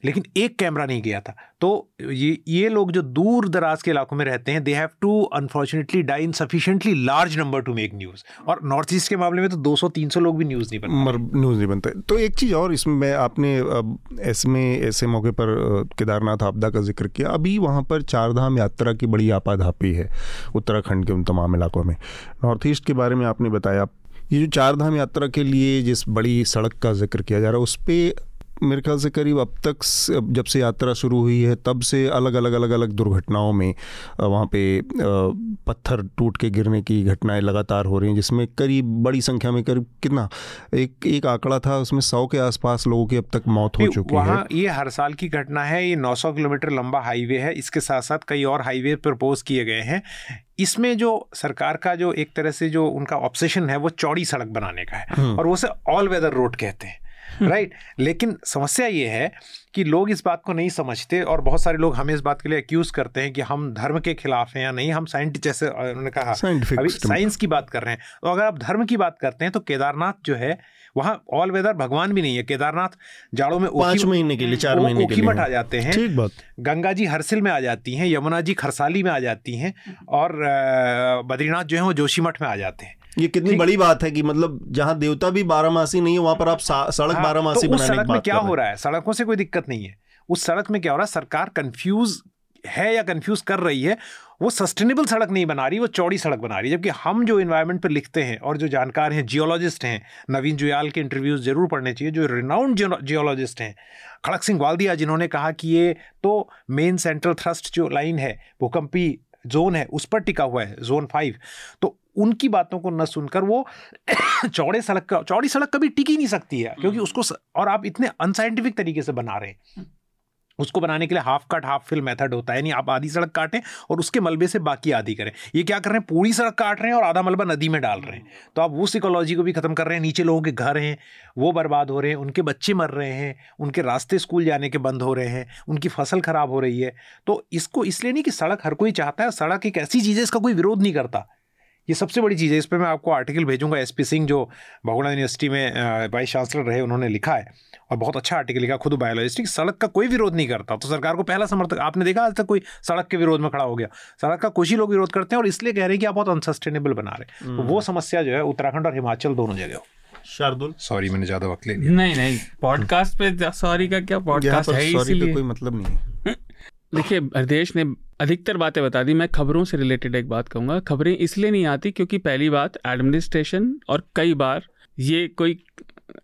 लेकिन एक कैमरा नहीं गया था। तो ये ये लोग जो दूर दराज के इलाकों में रहते हैं, they have to unfortunately die in sufficiently large number to make news. और नॉर्थ ईस्ट के मामले में तो दो सौ तीन सौ लोग भी न्यूज़ नहीं बनते, न्यूज़ नहीं बनते। तो एक चीज़ और इसमें मैं, आपने इसमें ऐसे मौके पर केदारनाथ आपदा का जिक्र किया, अभी वहाँ पर चारधाम यात्रा की बड़ी आपाधापी है उत्तराखंड के उन तमाम इलाकों में। नॉर्थ ईस्ट के बारे में आपने बताया, ये जो चारधाम यात्रा के लिए जिस बड़ी सड़क का जिक्र किया जा रहा है, उस पर मेरे ख्याल से करीब अब तक जब से यात्रा शुरू हुई है तब से अलग अलग अलग अलग दुर्घटनाओं में वहाँ पे पत्थर टूट के गिरने की घटनाएं लगातार हो रही हैं, जिसमें करीब बड़ी संख्या में करीब कितना एक एक आंकड़ा था उसमें सौ के आसपास लोगों की अब तक मौत हो चुकी है। ये हर साल की घटना है। ये नौ सौ किलोमीटर लंबा हाईवे है, इसके साथ साथ कई और हाईवे प्रपोज किए गए हैं। इसमें जो सरकार का जो एक तरह से जो उनका ऑब्सेशन है वो चौड़ी सड़क बनाने का है और वो उसे ऑल वेदर रोड कहते हैं, राइट right. लेकिन समस्या ये है कि लोग इस बात को नहीं समझते और बहुत सारे लोग हमें इस बात के लिए एक्यूज़ करते हैं कि हम धर्म के खिलाफ हैं या नहीं, हम साइंटिस्ट, जैसे उन्होंने कहा अभी साइंस की बात कर रहे हैं। तो अगर आप धर्म की बात करते हैं तो केदारनाथ जो है वहाँ ऑल वेदर भगवान भी नहीं है। केदारनाथ जाड़ों में पाँच महीने के लिए, चार महीने के लिए मठ आ जाते हैं, ठीक बात। गंगा जी हरसिल में आ जाती हैं, यमुना जी खरसाली में आ जाती हैं और बद्रीनाथ जो है वो जोशीमठ में आ जाते हैं। ये कितनी बड़ी बात है कि मतलब जहाँ देवता भी बारहमासी नहीं है वहाँ पर आप सड़क बारहमासी बनाने की बात कर रहे हैं। उस सड़क में क्या हो रहा है? सड़कों से कोई दिक्कत नहीं है, उस सड़क में क्या हो रहा है? सरकार कंफ्यूज है या कंफ्यूज कर रही है। वो सस्टेनेबल सड़क नहीं बना रही, वो चौड़ी सड़क बना रही है। जबकि हम जो इन्वायरमेंट पर लिखते हैं और जो जानकार हैं, जियोलॉजिस्ट हैं, नवीन जुयाल के इंटरव्यूज जरूर पढ़ने चाहिए जो रिनाउंड जियोलॉजिस्ट हैं। खड़क सिंह ग्वालदिया जिन्होंने कहा कि ये तो मेन सेंट्रल थ्रस्ट जो लाइन है, भूकंपी जोन है, उस पर टिका हुआ है, जोन फाइव। तो उनकी बातों को न सुनकर वो चौड़े सड़क का चौड़ी सड़क कभी टिक ही नहीं सकती है, क्योंकि उसको स... और आप इतने अनसाइंटिफिक तरीके से बना रहे हैं। उसको बनाने के लिए half cut half fill method होता है, यानी आप आधी सड़क काटें और उसके मलबे से बाकी आधी करें। ये क्या कर रहे हैं? पूरी सड़क काट रहे हैं और आधा मलबा नदी में डाल रहे हैं। तो आप वो इकोलॉजी को भी ख़त्म कर रहे हैं। नीचे लोगों के घर हैं वो बर्बाद हो रहे हैं, उनके बच्चे मर रहे हैं, उनके रास्ते स्कूल जाने के बंद हो रहे हैं, उनकी फसल ख़राब हो रही है। तो इसको इसलिए नहीं कि सड़क हर कोई चाहता है, सड़क एक ऐसी चीज़ है इसका कोई विरोध नहीं करता। ये सबसे बड़ी चीज़ है। इस पर मैं आपको आर्टिकल भेजूंगा। एस पी सिंह जो भगोड़ा यूनिवर्सिटी में वाइस चांसलर रहे, उन्होंने लिखा है और बहुत अच्छा आर्टिकल लिखा, खुद बायोलॉजिस्ट। सड़क का कोई विरोध नहीं करता, तो सरकार को पहला समर्थक आपने देखा आज तक कोई सड़क के विरोध में खड़ा हो गया? सड़क का कुछ ही लोग विरोध करते हैं और इसलिए कह रहे हैं कि आप बहुत अनसस्टेनेबल बना रहे हैं। तो वो समस्या जो है उत्तराखंड और हिमाचल दोनों जगह हो। शार्दुल, सॉरी मैंने ज़्यादा वक्त ले लिया। नहीं नहीं, पॉडकास्ट पे सॉरी का क्या, पॉडकास्ट है इसलिए कोई मतलब नहीं। देखिए, हृदेश ने अधिकतर बातें बता दी। मैं खबरों से रिलेटेड एक बात कहूँगा। खबरें इसलिए नहीं आती क्योंकि पहली बात एडमिनिस्ट्रेशन, और कई बार ये कोई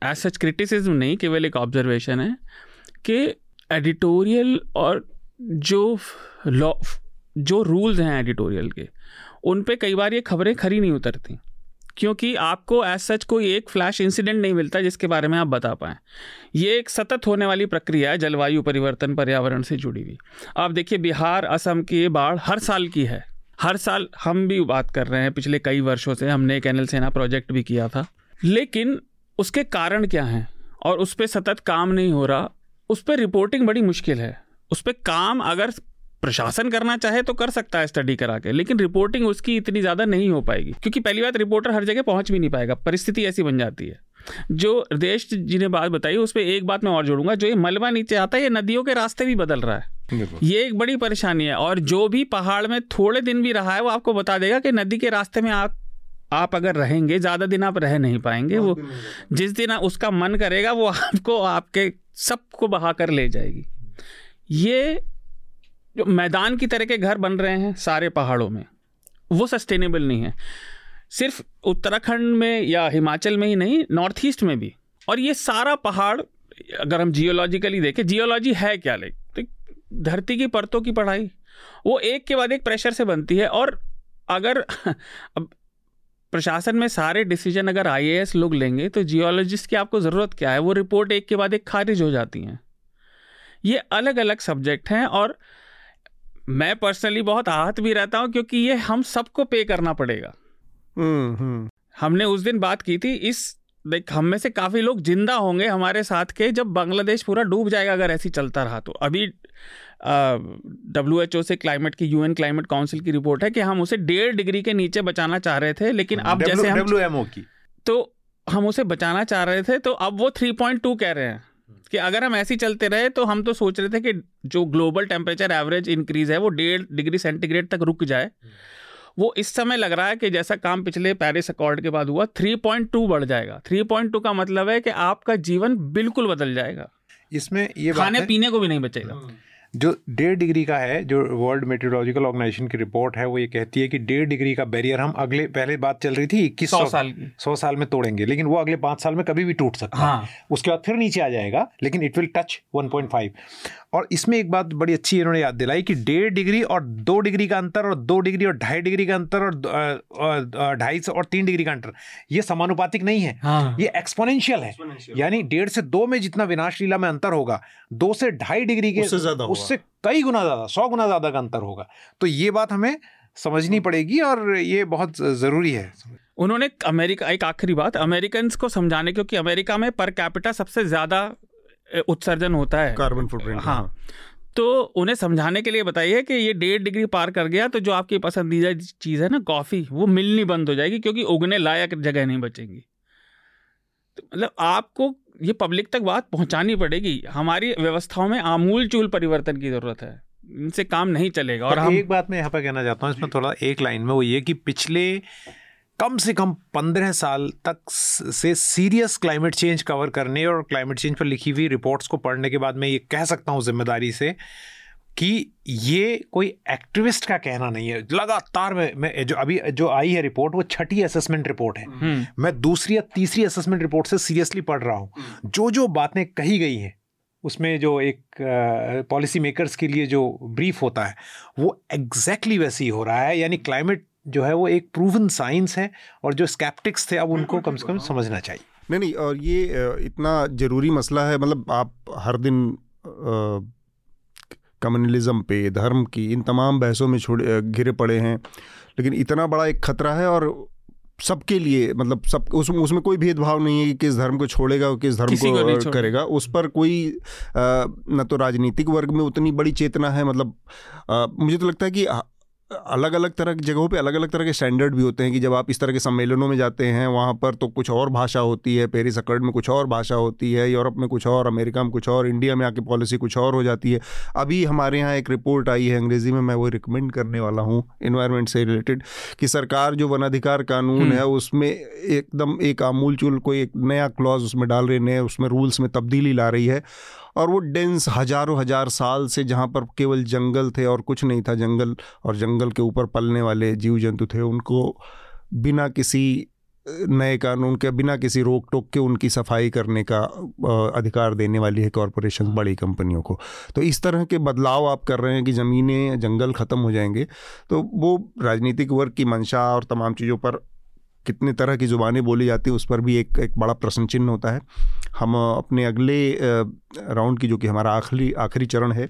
ऐसा क्रिटिसिज्म नहीं, केवल एक ऑब्जर्वेशन है कि एडिटोरियल और जो लॉ जो रूल्स हैं एडिटोरियल के, उन पे कई बार ये खबरें खरी नहीं उतरती क्योंकि आपको एज सच कोई एक फ्लैश इंसिडेंट नहीं मिलता जिसके बारे में आप बता पाएँ। ये एक सतत होने वाली प्रक्रिया है, जलवायु परिवर्तन, पर्यावरण से जुड़ी हुई। आप देखिए बिहार, असम की बाढ़ हर साल की है, हर साल हम भी बात कर रहे हैं। पिछले कई वर्षों से हमने कैनल सेना प्रोजेक्ट भी किया था, लेकिन उसके कारण क्या हैं और उस पर सतत काम नहीं हो रहा, उस पर रिपोर्टिंग बड़ी मुश्किल है। उस पर काम अगर प्रशासन करना चाहे तो कर सकता है स्टडी करा के, लेकिन रिपोर्टिंग उसकी इतनी ज़्यादा नहीं हो पाएगी क्योंकि पहली बात रिपोर्टर हर जगह पहुंच भी नहीं पाएगा। परिस्थिति ऐसी बन जाती है। जो हृदेश जी ने बात बताई उस पर एक बात मैं और जोड़ूंगा, जो ये मलबा नीचे आता है ये नदियों के रास्ते भी बदल रहा है, ये एक बड़ी परेशानी है। और जो भी पहाड़ में थोड़े दिन भी रहा है वो आपको बता देगा कि नदी के रास्ते में आप आप अगर रहेंगे ज़्यादा दिन आप रह नहीं पाएंगे। वो जिस दिन उसका मन करेगा वो आपको आपके सबको बहा कर ले जाएगी। ये जो मैदान की तरह के घर बन रहे हैं सारे पहाड़ों में, वो सस्टेनेबल नहीं है। सिर्फ उत्तराखंड में या हिमाचल में ही नहीं, नॉर्थ ईस्ट में भी। और ये सारा पहाड़ अगर हम जियोलॉजिकली देखें, जियोलॉजी है क्या, ले तो धरती की परतों की पढ़ाई, वो एक के बाद एक प्रेशर से बनती है। और अगर अब प्रशासन में सारे डिसीजन अगर आई ए एस लोग लेंगे तो जियोलॉजिस्ट की आपको ज़रूरत क्या है, वो रिपोर्ट एक के बाद एक खारिज हो जाती हैं। ये अलग अलग सब्जेक्ट हैं और मैं पर्सनली बहुत आहत भी रहता हूँ क्योंकि ये हम सबको पे करना पड़ेगा। हम्म हमने उस दिन बात की थी, इस देख हम में से काफ़ी लोग जिंदा होंगे हमारे साथ के जब बांग्लादेश पूरा डूब जाएगा अगर ऐसी चलता रहा तो। अभी डब्ल्यू एच ओ से क्लाइमेट की, यूएन क्लाइमेट काउंसिल की रिपोर्ट है कि हम उसे डेढ़ डिग्री के नीचे बचाना चाह रहे थे, लेकिन अब w, जैसे हम डब्ल्यू एम ओ की तो हम उसे बचाना चाह रहे थे तो अब वो थ्री पॉइंट टू कह रहे हैं कि अगर हम ऐसे चलते रहे तो हम तो सोच रहे थे कि जो ग्लोबल टेम्परेचर एवरेज इंक्रीज है वो डेढ़ डिग्री सेंटीग्रेड तक रुक जाए, वो इस समय लग रहा है कि जैसा काम पिछले पेरिस अकॉर्ड के बाद हुआ थ्री पॉइंट टू बढ़ जाएगा। थ्री पॉइंट टू का मतलब है कि आपका जीवन बिल्कुल बदल जाएगा, इसमें ये खाने पीने को भी नहीं बचेगा। जो डेढ़ डिग्री का है, जो वर्ल्ड मेट्रोलॉजिकल ऑर्गेनाइजेशन की रिपोर्ट है वो ये कहती है कि डेढ़ डिग्री का बैरियर हम अगले, पहले बात चल रही थी इक्कीस सौ साल सौ साल में तोड़ेंगे, लेकिन वो अगले पाँच साल में कभी भी टूट सकता हाँ। है, उसके बाद फिर नीचे आ जाएगा, लेकिन it will touch one point five. और इसमें एक बात बड़ी अच्छी इन्होंने याद दिलाई कि डेढ़ डिग्री और दो डिग्री का अंतर और दो डिग्री और ढाई डिग्री का अंतर और ढाई से और तीन डिग्री का अंतर ये समानुपातिक नहीं है हाँ। ये एक्सपोनेंशियल है, यानी डेढ़ से दो में जितना विनाशलीला में अंतर होगा, दो से ढाई डिग्री के उससे ज़्यादा उससे कई गुना ज़्यादा, सौ गुना ज़्यादा का अंतर होगा। तो ये बात हमें समझनी पड़ेगी और ये बहुत ज़रूरी है। उन्होंने अमेरिका, एक आखिरी बात, अमेरिकन को समझाने, क्योंकि अमेरिका में पर कैपिटा सबसे ज़्यादा उत्सर्जन होता है कार्बन फुटप्रिंट हाँ, तो उन्हें समझाने के लिए बताइए कि ये डेढ़ डिग्री पार कर गया तो जो आपकी पसंदीदा चीज़ है ना कॉफ़ी, वो मिलनी बंद हो जाएगी क्योंकि उगने लायक जगह नहीं बचेंगी। तो मतलब आपको ये पब्लिक तक बात पहुंचानी पड़ेगी। हमारी व्यवस्थाओं में आमूल चूल परिवर्तन की ज़रूरत है, इनसे काम नहीं चलेगा। और हम... एक बात मैं यहाँ पर कहना चाहता हूँ इसमें थोड़ा एक लाइन में, वो ये कि पिछले कम से कम पंद्रह साल तक से सीरियस क्लाइमेट चेंज कवर करने और क्लाइमेट चेंज पर लिखी हुई रिपोर्ट्स को पढ़ने के बाद मैं ये कह सकता हूँ जिम्मेदारी से कि ये कोई एक्टिविस्ट का कहना नहीं है। लगातार मैं, मैं जो अभी जो आई है रिपोर्ट वो छठी असेसमेंट रिपोर्ट है, मैं दूसरी या तीसरी असेसमेंट रिपोर्ट से सीरियसली पढ़ रहा हूँ। जो जो बातें कही गई हैं उसमें जो एक पॉलिसी मेकर्स के लिए जो ब्रीफ होता है वो एग्जैक्टली वैसी हो रहा है, यानी क्लाइमेट जो है वो एक प्रूवन साइंस है और जो स्केप्टिक्स थे अब उनको कम से कम समझना चाहिए। नहीं नहीं, और ये इतना ज़रूरी मसला है, मतलब आप हर दिन कम्युनलिज्म पे, धर्म की, इन तमाम बहसों में छोड़े घिरे पड़े हैं, लेकिन इतना बड़ा एक खतरा है और सबके लिए, मतलब सब उस, उसमें कोई भेदभाव नहीं है कि किस धर्म को छोड़ेगा और किस धर्म को, को करेगा। उस पर कोई न तो राजनीतिक वर्ग में उतनी बड़ी चेतना है, मतलब आ, मुझे तो लगता है कि अलग अलग तरह की जगहों पे अलग अलग तरह के स्टैंडर्ड भी होते हैं कि जब आप इस तरह के सम्मेलनों में जाते हैं वहाँ पर तो कुछ और भाषा होती है, पेरिस अकॉर्ड में कुछ और भाषा होती है, यूरोप में कुछ और, अमेरिका में कुछ और, इंडिया में आके पॉलिसी कुछ और हो जाती है। अभी हमारे यहाँ एक रिपोर्ट आई है अंग्रेज़ी में, मैं वो रिकमेंड करने वाला हूँ, एनवायरनमेंट से रिलेटेड, कि सरकार जो वनाधिकार कानून है उसमें एकदम एक आमूल चूल कोई एक नया क्लॉज उसमें डाल रहे, नए उसमें रूल्स में तब्दीली ला रही है। और वो डेंस हजारों हजार साल से जहाँ पर केवल जंगल थे और कुछ नहीं था, जंगल और जंगल के ऊपर पलने वाले जीव जंतु थे, उनको बिना किसी नए कानून के, बिना किसी रोक टोक के उनकी सफाई करने का अधिकार देने वाली है कॉरपोरेशन, बड़ी कंपनियों को। तो इस तरह के बदलाव आप कर रहे हैं कि ज़मीनें, जंगल ख़त्म हो जाएंगे। तो वो राजनीतिक वर्ग की मंशा और तमाम चीज़ों पर कितने तरह की ज़ुबानें बोली जाती है उस पर भी एक एक बड़ा प्रश्न चिन्ह होता है। हम अपने अगले राउंड की, जो कि हमारा आखिरी आखिरी चरण है,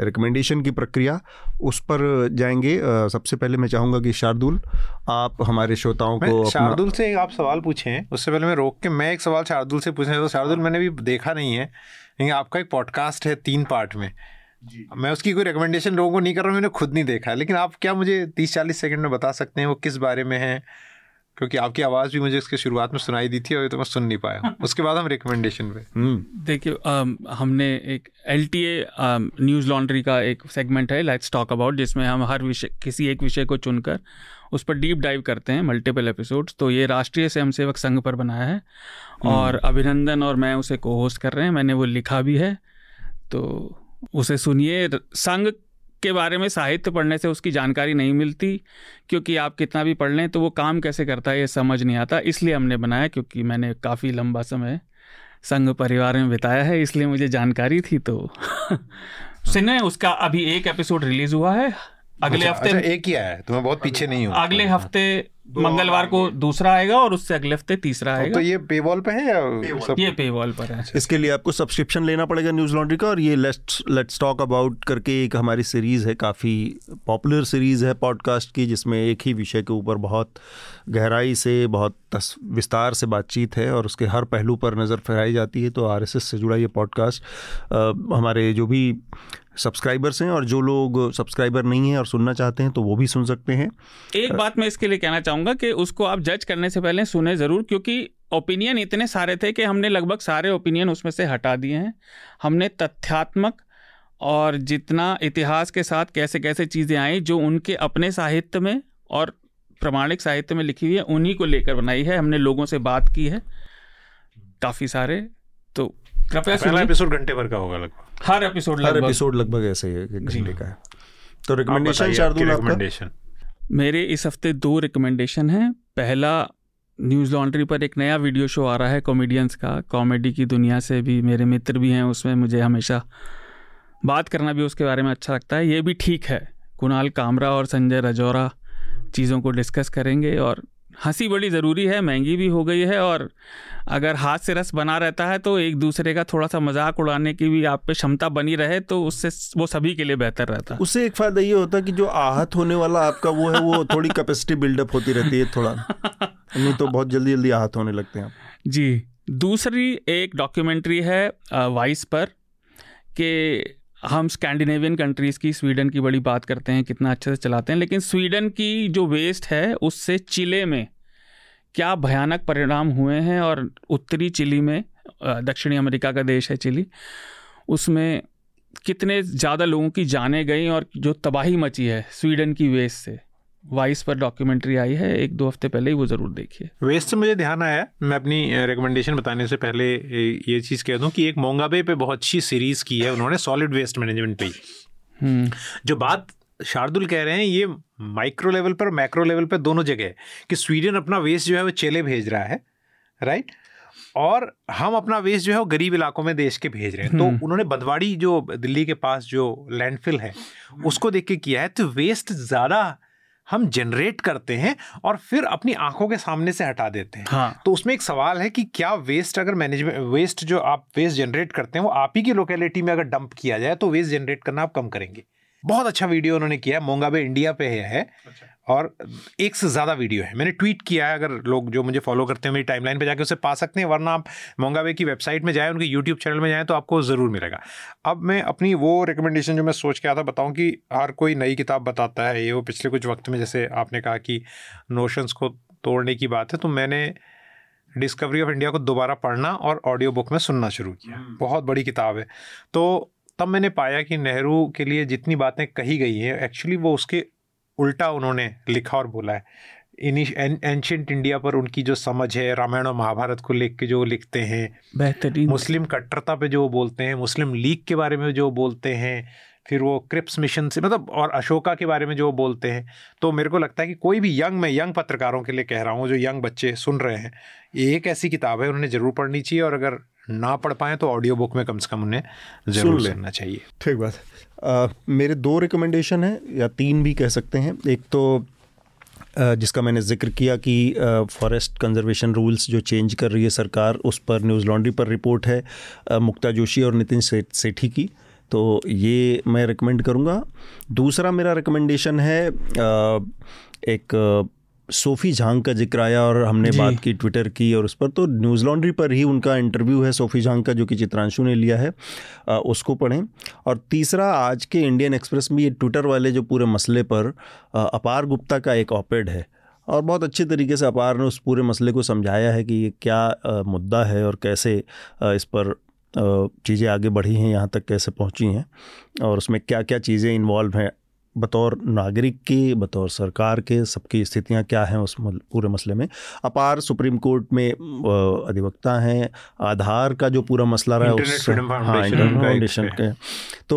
रिकमेंडेशन की प्रक्रिया, उस पर जाएंगे। सबसे पहले मैं चाहूँगा कि शार्दुल, आप हमारे श्रोताओं को, शार्दुल से आप सवाल पूछें, उससे पहले मैं रोक के मैं एक सवाल शार्दुल से पूछना चाहता हूँ। शार्दुल, मैंने भी देखा नहीं है लेकिन आपका एक पॉडकास्ट है तीन पार्ट में, मैं उसकी कोई रिकमेंडेशन लोगों को नहीं कर रहा हूँ, मैंने खुद नहीं देखा, लेकिन आप क्या मुझे तीस चालीस सेकेंड में बता सकते हैं वो किस बारे में है? क्योंकि आपकी आवाज़ भी मुझे इसके शुरुआत में सुनाई दी थी और ये तो मैं सुन नहीं पाया। उसके बाद हम रिकमेंडेशन पे। देखिए, हमने एक L T A news laundry का एक सेगमेंट है, लेट्स टॉक अबाउट, जिसमें हम हर विषय, किसी एक विषय को चुनकर उस पर डीप डाइव करते हैं, मल्टीपल एपिसोड्स। तो ये राष्ट्रीय स्वयंसेवक संघ पर बनाया है और अभिनंदन और मैं उसे को होस्ट कर रहे हैं, मैंने वो लिखा भी है, तो उसे सुनिए। संघ के बारे में साहित्य पढ़ने से उसकी जानकारी नहीं मिलती, क्योंकि आप कितना भी पढ़ लें तो वो काम कैसे करता है ये समझ नहीं आता, इसलिए हमने बनाया, क्योंकि मैंने काफ़ी लंबा समय संग परिवार में बिताया है, इसलिए मुझे जानकारी थी। तो सिने उसका अभी एक एपिसोड रिलीज हुआ है, अगले हफ्ते एक ही आया है, तो मैं बहुत पीछे नहीं हूँ। अगले हफ्ते मंगलवार को दूसरा आएगा और उससे अगले हफ्ते तीसरा आएगा। तो ये पेवॉल पे है या सब? ये पेवॉल पर है। इसके लिए आपको सब्सक्रिप्शन लेना पड़ेगा न्यूज लॉन्ड्री का। और ये लेट्स लेट्स टॉक अबाउट करके एक हमारी सीरीज़ है, काफ़ी पॉपुलर सीरीज़ है पॉडकास्ट की, जिसमें एक ही विषय के ऊपर बहुत गहराई से, बहुत विस्तार से बातचीत है और उसके हर पहलू पर नज़र फहराई जाती है। तो आर एस एस से जुड़ा ये पॉडकास्ट हमारे जो भी सब्सक्राइबर्स हैं और जो लोग सब्सक्राइबर नहीं हैं और सुनना चाहते हैं तो वो भी सुन सकते हैं। एक बात मैं इसके लिए कहना चाहूँगा कि उसको आप जज करने से पहले सुने ज़रूर, क्योंकि ओपिनियन इतने सारे थे कि हमने लगभग सारे ओपिनियन उसमें से हटा दिए हैं। हमने तथ्यात्मक और जितना इतिहास के साथ कैसे कैसे चीज़ें आई जो उनके अपने साहित्य में और प्रमाणिक साहित्य में लिखी हुई है, उन्हीं को लेकर बनाई है। हमने लोगों से बात की है काफ़ी सारे। तो कृपया पहला एपिसोड घंटे भर का होगा लगभग, हर एपिसोड हर एपिसोड लगभग ऐसे घंटे का है। तो रिकमेंडेशन शार्दुल आपका? मेरे इस हफ्ते दो रिकमेंडेशन हैं। पहला, न्यूज़ लॉन्ड्री पर एक नया वीडियो शो आ रहा है कॉमेडियंस का, कॉमेडी की दुनिया से भी मेरे मित्र भी हैं उसमें, मुझे हमेशा बात करना भी उसके बारे में अच्छा लगता है। ये भी ठीक है, कुणाल कामरा और संजय रजौरा चीज़ों को डिस्कस करेंगे और हंसी बड़ी ज़रूरी है, महंगी भी हो गई है, और अगर हाथ से रस बना रहता है तो एक दूसरे का थोड़ा सा मजाक उड़ाने की भी आप पे क्षमता बनी रहे तो उससे वो सभी के लिए बेहतर रहता है। उससे एक फ़ायदा ये होता है कि जो आहत होने वाला आपका वो है वो थोड़ी कैपेसिटी बिल्डअप होती रहती है थोड़ा, नहीं तो बहुत जल्दी जल्दी आहत होने लगते हैं आप। जी। दूसरी एक डॉक्यूमेंट्री है वाइस पर कि हम स्कैंडिनेवियन कंट्रीज़ की, स्वीडन की बड़ी बात करते हैं, कितना अच्छे से चलाते हैं, लेकिन स्वीडन की जो वेस्ट है उससे चिले में क्या भयानक परिणाम हुए हैं। और उत्तरी चिली में, दक्षिणी अमेरिका का देश है चिली, उसमें कितने ज़्यादा लोगों की जानें गई और जो तबाही मची है स्वीडन की वेस्ट से। वाइस पर डॉक्यूमेंट्री आई है एक दो हफ्ते पहले ही, वो ज़रूर देखिए। वेस्ट से मुझे ध्यान आया, मैं अपनी रिकमेंडेशन बताने से पहले ये चीज़ कह दूं कि एक मोंगाबे पे बहुत अच्छी सीरीज़ की है उन्होंने, सॉलिड वेस्ट मैनेजमेंट पे। जो बात शार्दुल कह रहे हैं ये माइक्रो लेवल पर मैक्रो लेवल पर दोनों जगह है कि स्वीडन अपना वेस्ट जो है वो चेले भेज रहा है, राइट, और हम अपना वेस्ट जो है वो गरीब इलाकों में देश के भेज रहे हैं। तो उन्होंने बंदवाड़ी जो दिल्ली के पास जो लैंडफिल है उसको देख के किया है। तो वेस्ट ज़्यादा हम जनरेट करते हैं और फिर अपनी आंखों के सामने से हटा देते हैं। हाँ। तो उसमें एक सवाल है कि क्या वेस्ट अगर मैनेजमेंट वेस्ट जो आप वेस्ट जनरेट करते हैं वो आप ही की लोकेलिटी में अगर डंप किया जाए तो वेस्ट जनरेट करना आप कम करेंगे। बहुत अच्छा वीडियो उन्होंने किया है, मोंगाबे इंडिया पे है। अच्छा। और एक से ज़्यादा वीडियो है, मैंने ट्वीट किया है, अगर लोग जो मुझे फॉलो करते हैं मेरी टाइमलाइन पे जाके उसे पा सकते हैं, वरना आप मोंगाबे की वेबसाइट में जाएं, उनके यूट्यूब चैनल में जाएं तो आपको ज़रूर मिलेगा। अब मैं अपनी वो रिकमेंडेशन जो मैं सोच के आया था बताऊं कि हर कोई नई किताब बताता है ये वो, पिछले कुछ वक्त में जैसे आपने कहा कि नोशंस को तोड़ने की बात है, तो मैंने डिस्कवरी ऑफ इंडिया को दोबारा पढ़ना और ऑडियो बुक में सुनना शुरू किया। बहुत बड़ी किताब है। तो तब मैंने पाया कि नेहरू के लिए जितनी बातें कही गई हैं एक्चुअली वो उसके उल्टा उन्होंने लिखा और बोला है। एंशिएंट इंडिया पर उनकी जो समझ है, रामायण और महाभारत को लेकर के जो लिखते हैं, बेहतरीन मुस्लिम कट्टरता पे जो बोलते हैं, मुस्लिम लीग के बारे में जो बोलते हैं, फिर वो क्रिप्स मिशन से मतलब, और अशोका के बारे में जो बोलते हैं। तो मेरे को लगता है कि कोई भी यंग मैं यंग पत्रकारों के लिए कह रहा हूँ, जो यंग बच्चे सुन रहे हैं, ये एक ऐसी किताब है उन्हें ज़रूर पढ़नी चाहिए, और अगर ना पढ़ पाएँ तो ऑडियो बुक में कम से कम उन्हें ज़रूर लेना चाहिए। ठीक बात। आ, मेरे दो रिकमेंडेशन हैं या तीन भी कह सकते हैं। एक तो जिसका मैंने जिक्र किया कि फॉरेस्ट कंजर्वेशन रूल्स जो चेंज कर रही है सरकार, उस पर न्यूज़ लॉन्ड्री पर रिपोर्ट है मुक्ता जोशी और नितिन सेठी की, तो ये मैं रिकमेंड करूँगा। दूसरा मेरा रिकमेंडेशन है, एक सोफ़ी झांग का जिक्र आया और हमने बात की ट्विटर की और उस पर, तो न्यूज़ लॉन्ड्री पर ही उनका इंटरव्यू है सोफ़ी झांग का जो कि चित्रांशु ने लिया है, आ, उसको पढ़ें। और तीसरा, आज के इंडियन एक्सप्रेस में ये ट्विटर वाले जो पूरे मसले पर आ, अपार गुप्ता का एक ऑपेड है और बहुत अच्छे तरीके से अपार ने उस पूरे मसले को समझाया है कि ये क्या आ, मुद्दा है और कैसे आ, इस पर चीज़ें आगे बढ़ी हैं, यहाँ तक कैसे पहुँची हैं और उसमें क्या क्या चीज़ें इन्वॉल्व हैं, बतौर नागरिक के, बतौर सरकार के, सबकी स्थितियां क्या हैं उस पूरे मसले में। अपार सुप्रीम कोर्ट में अधिवक्ता हैं, आधार का जो पूरा मसला रहा है, इंटरनेट फ्रीडम फाउंडेशन के, तो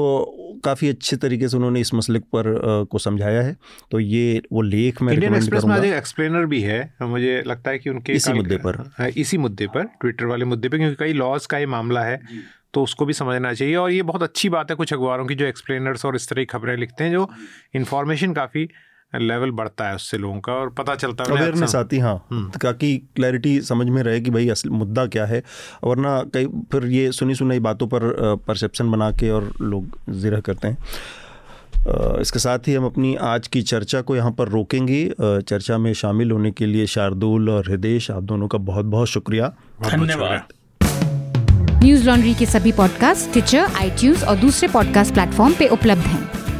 काफ़ी अच्छे तरीके से उन्होंने इस मसले पर आ, को समझाया है। तो ये वो लेख में इंडियन एक्सप्रेस में आज एक एक्सप्लेनर भी है, मुझे लगता है कि उनके इसी मुद्दे पर इसी मुद्दे पर ट्विटर वाले मुद्दे पर, क्योंकि कई लॉज का ही मामला है तो उसको भी समझना चाहिए। और ये बहुत अच्छी बात है कुछ अखबारों की जो एक्सप्लेनर्स और इस तरह की खबरें लिखते हैं, जो इन्फॉर्मेशन काफ़ी लेवल बढ़ता है उससे लोगों का और पता चलता है, अवेयरनेस आती। हाँ, ताकि क्लैरिटी समझ में रहे कि भाई असल मुद्दा क्या है, वरना कई फिर ये सुनी सुनाई बातों पर परसेप्शन बना के और लोग जिरह करते हैं। इसके साथ ही हम अपनी आज की चर्चा को यहाँ पर रोकेंगे। चर्चा में शामिल होने के लिए शार्दुल और हृदेश, आप दोनों का बहुत बहुत शुक्रिया, धन्यवाद। न्यूज लॉन्ड्री के सभी पॉडकास्ट टिचर, आईट्यूज और दूसरे पॉडकास्ट प्लेटफॉर्म पे उपलब्ध हैं।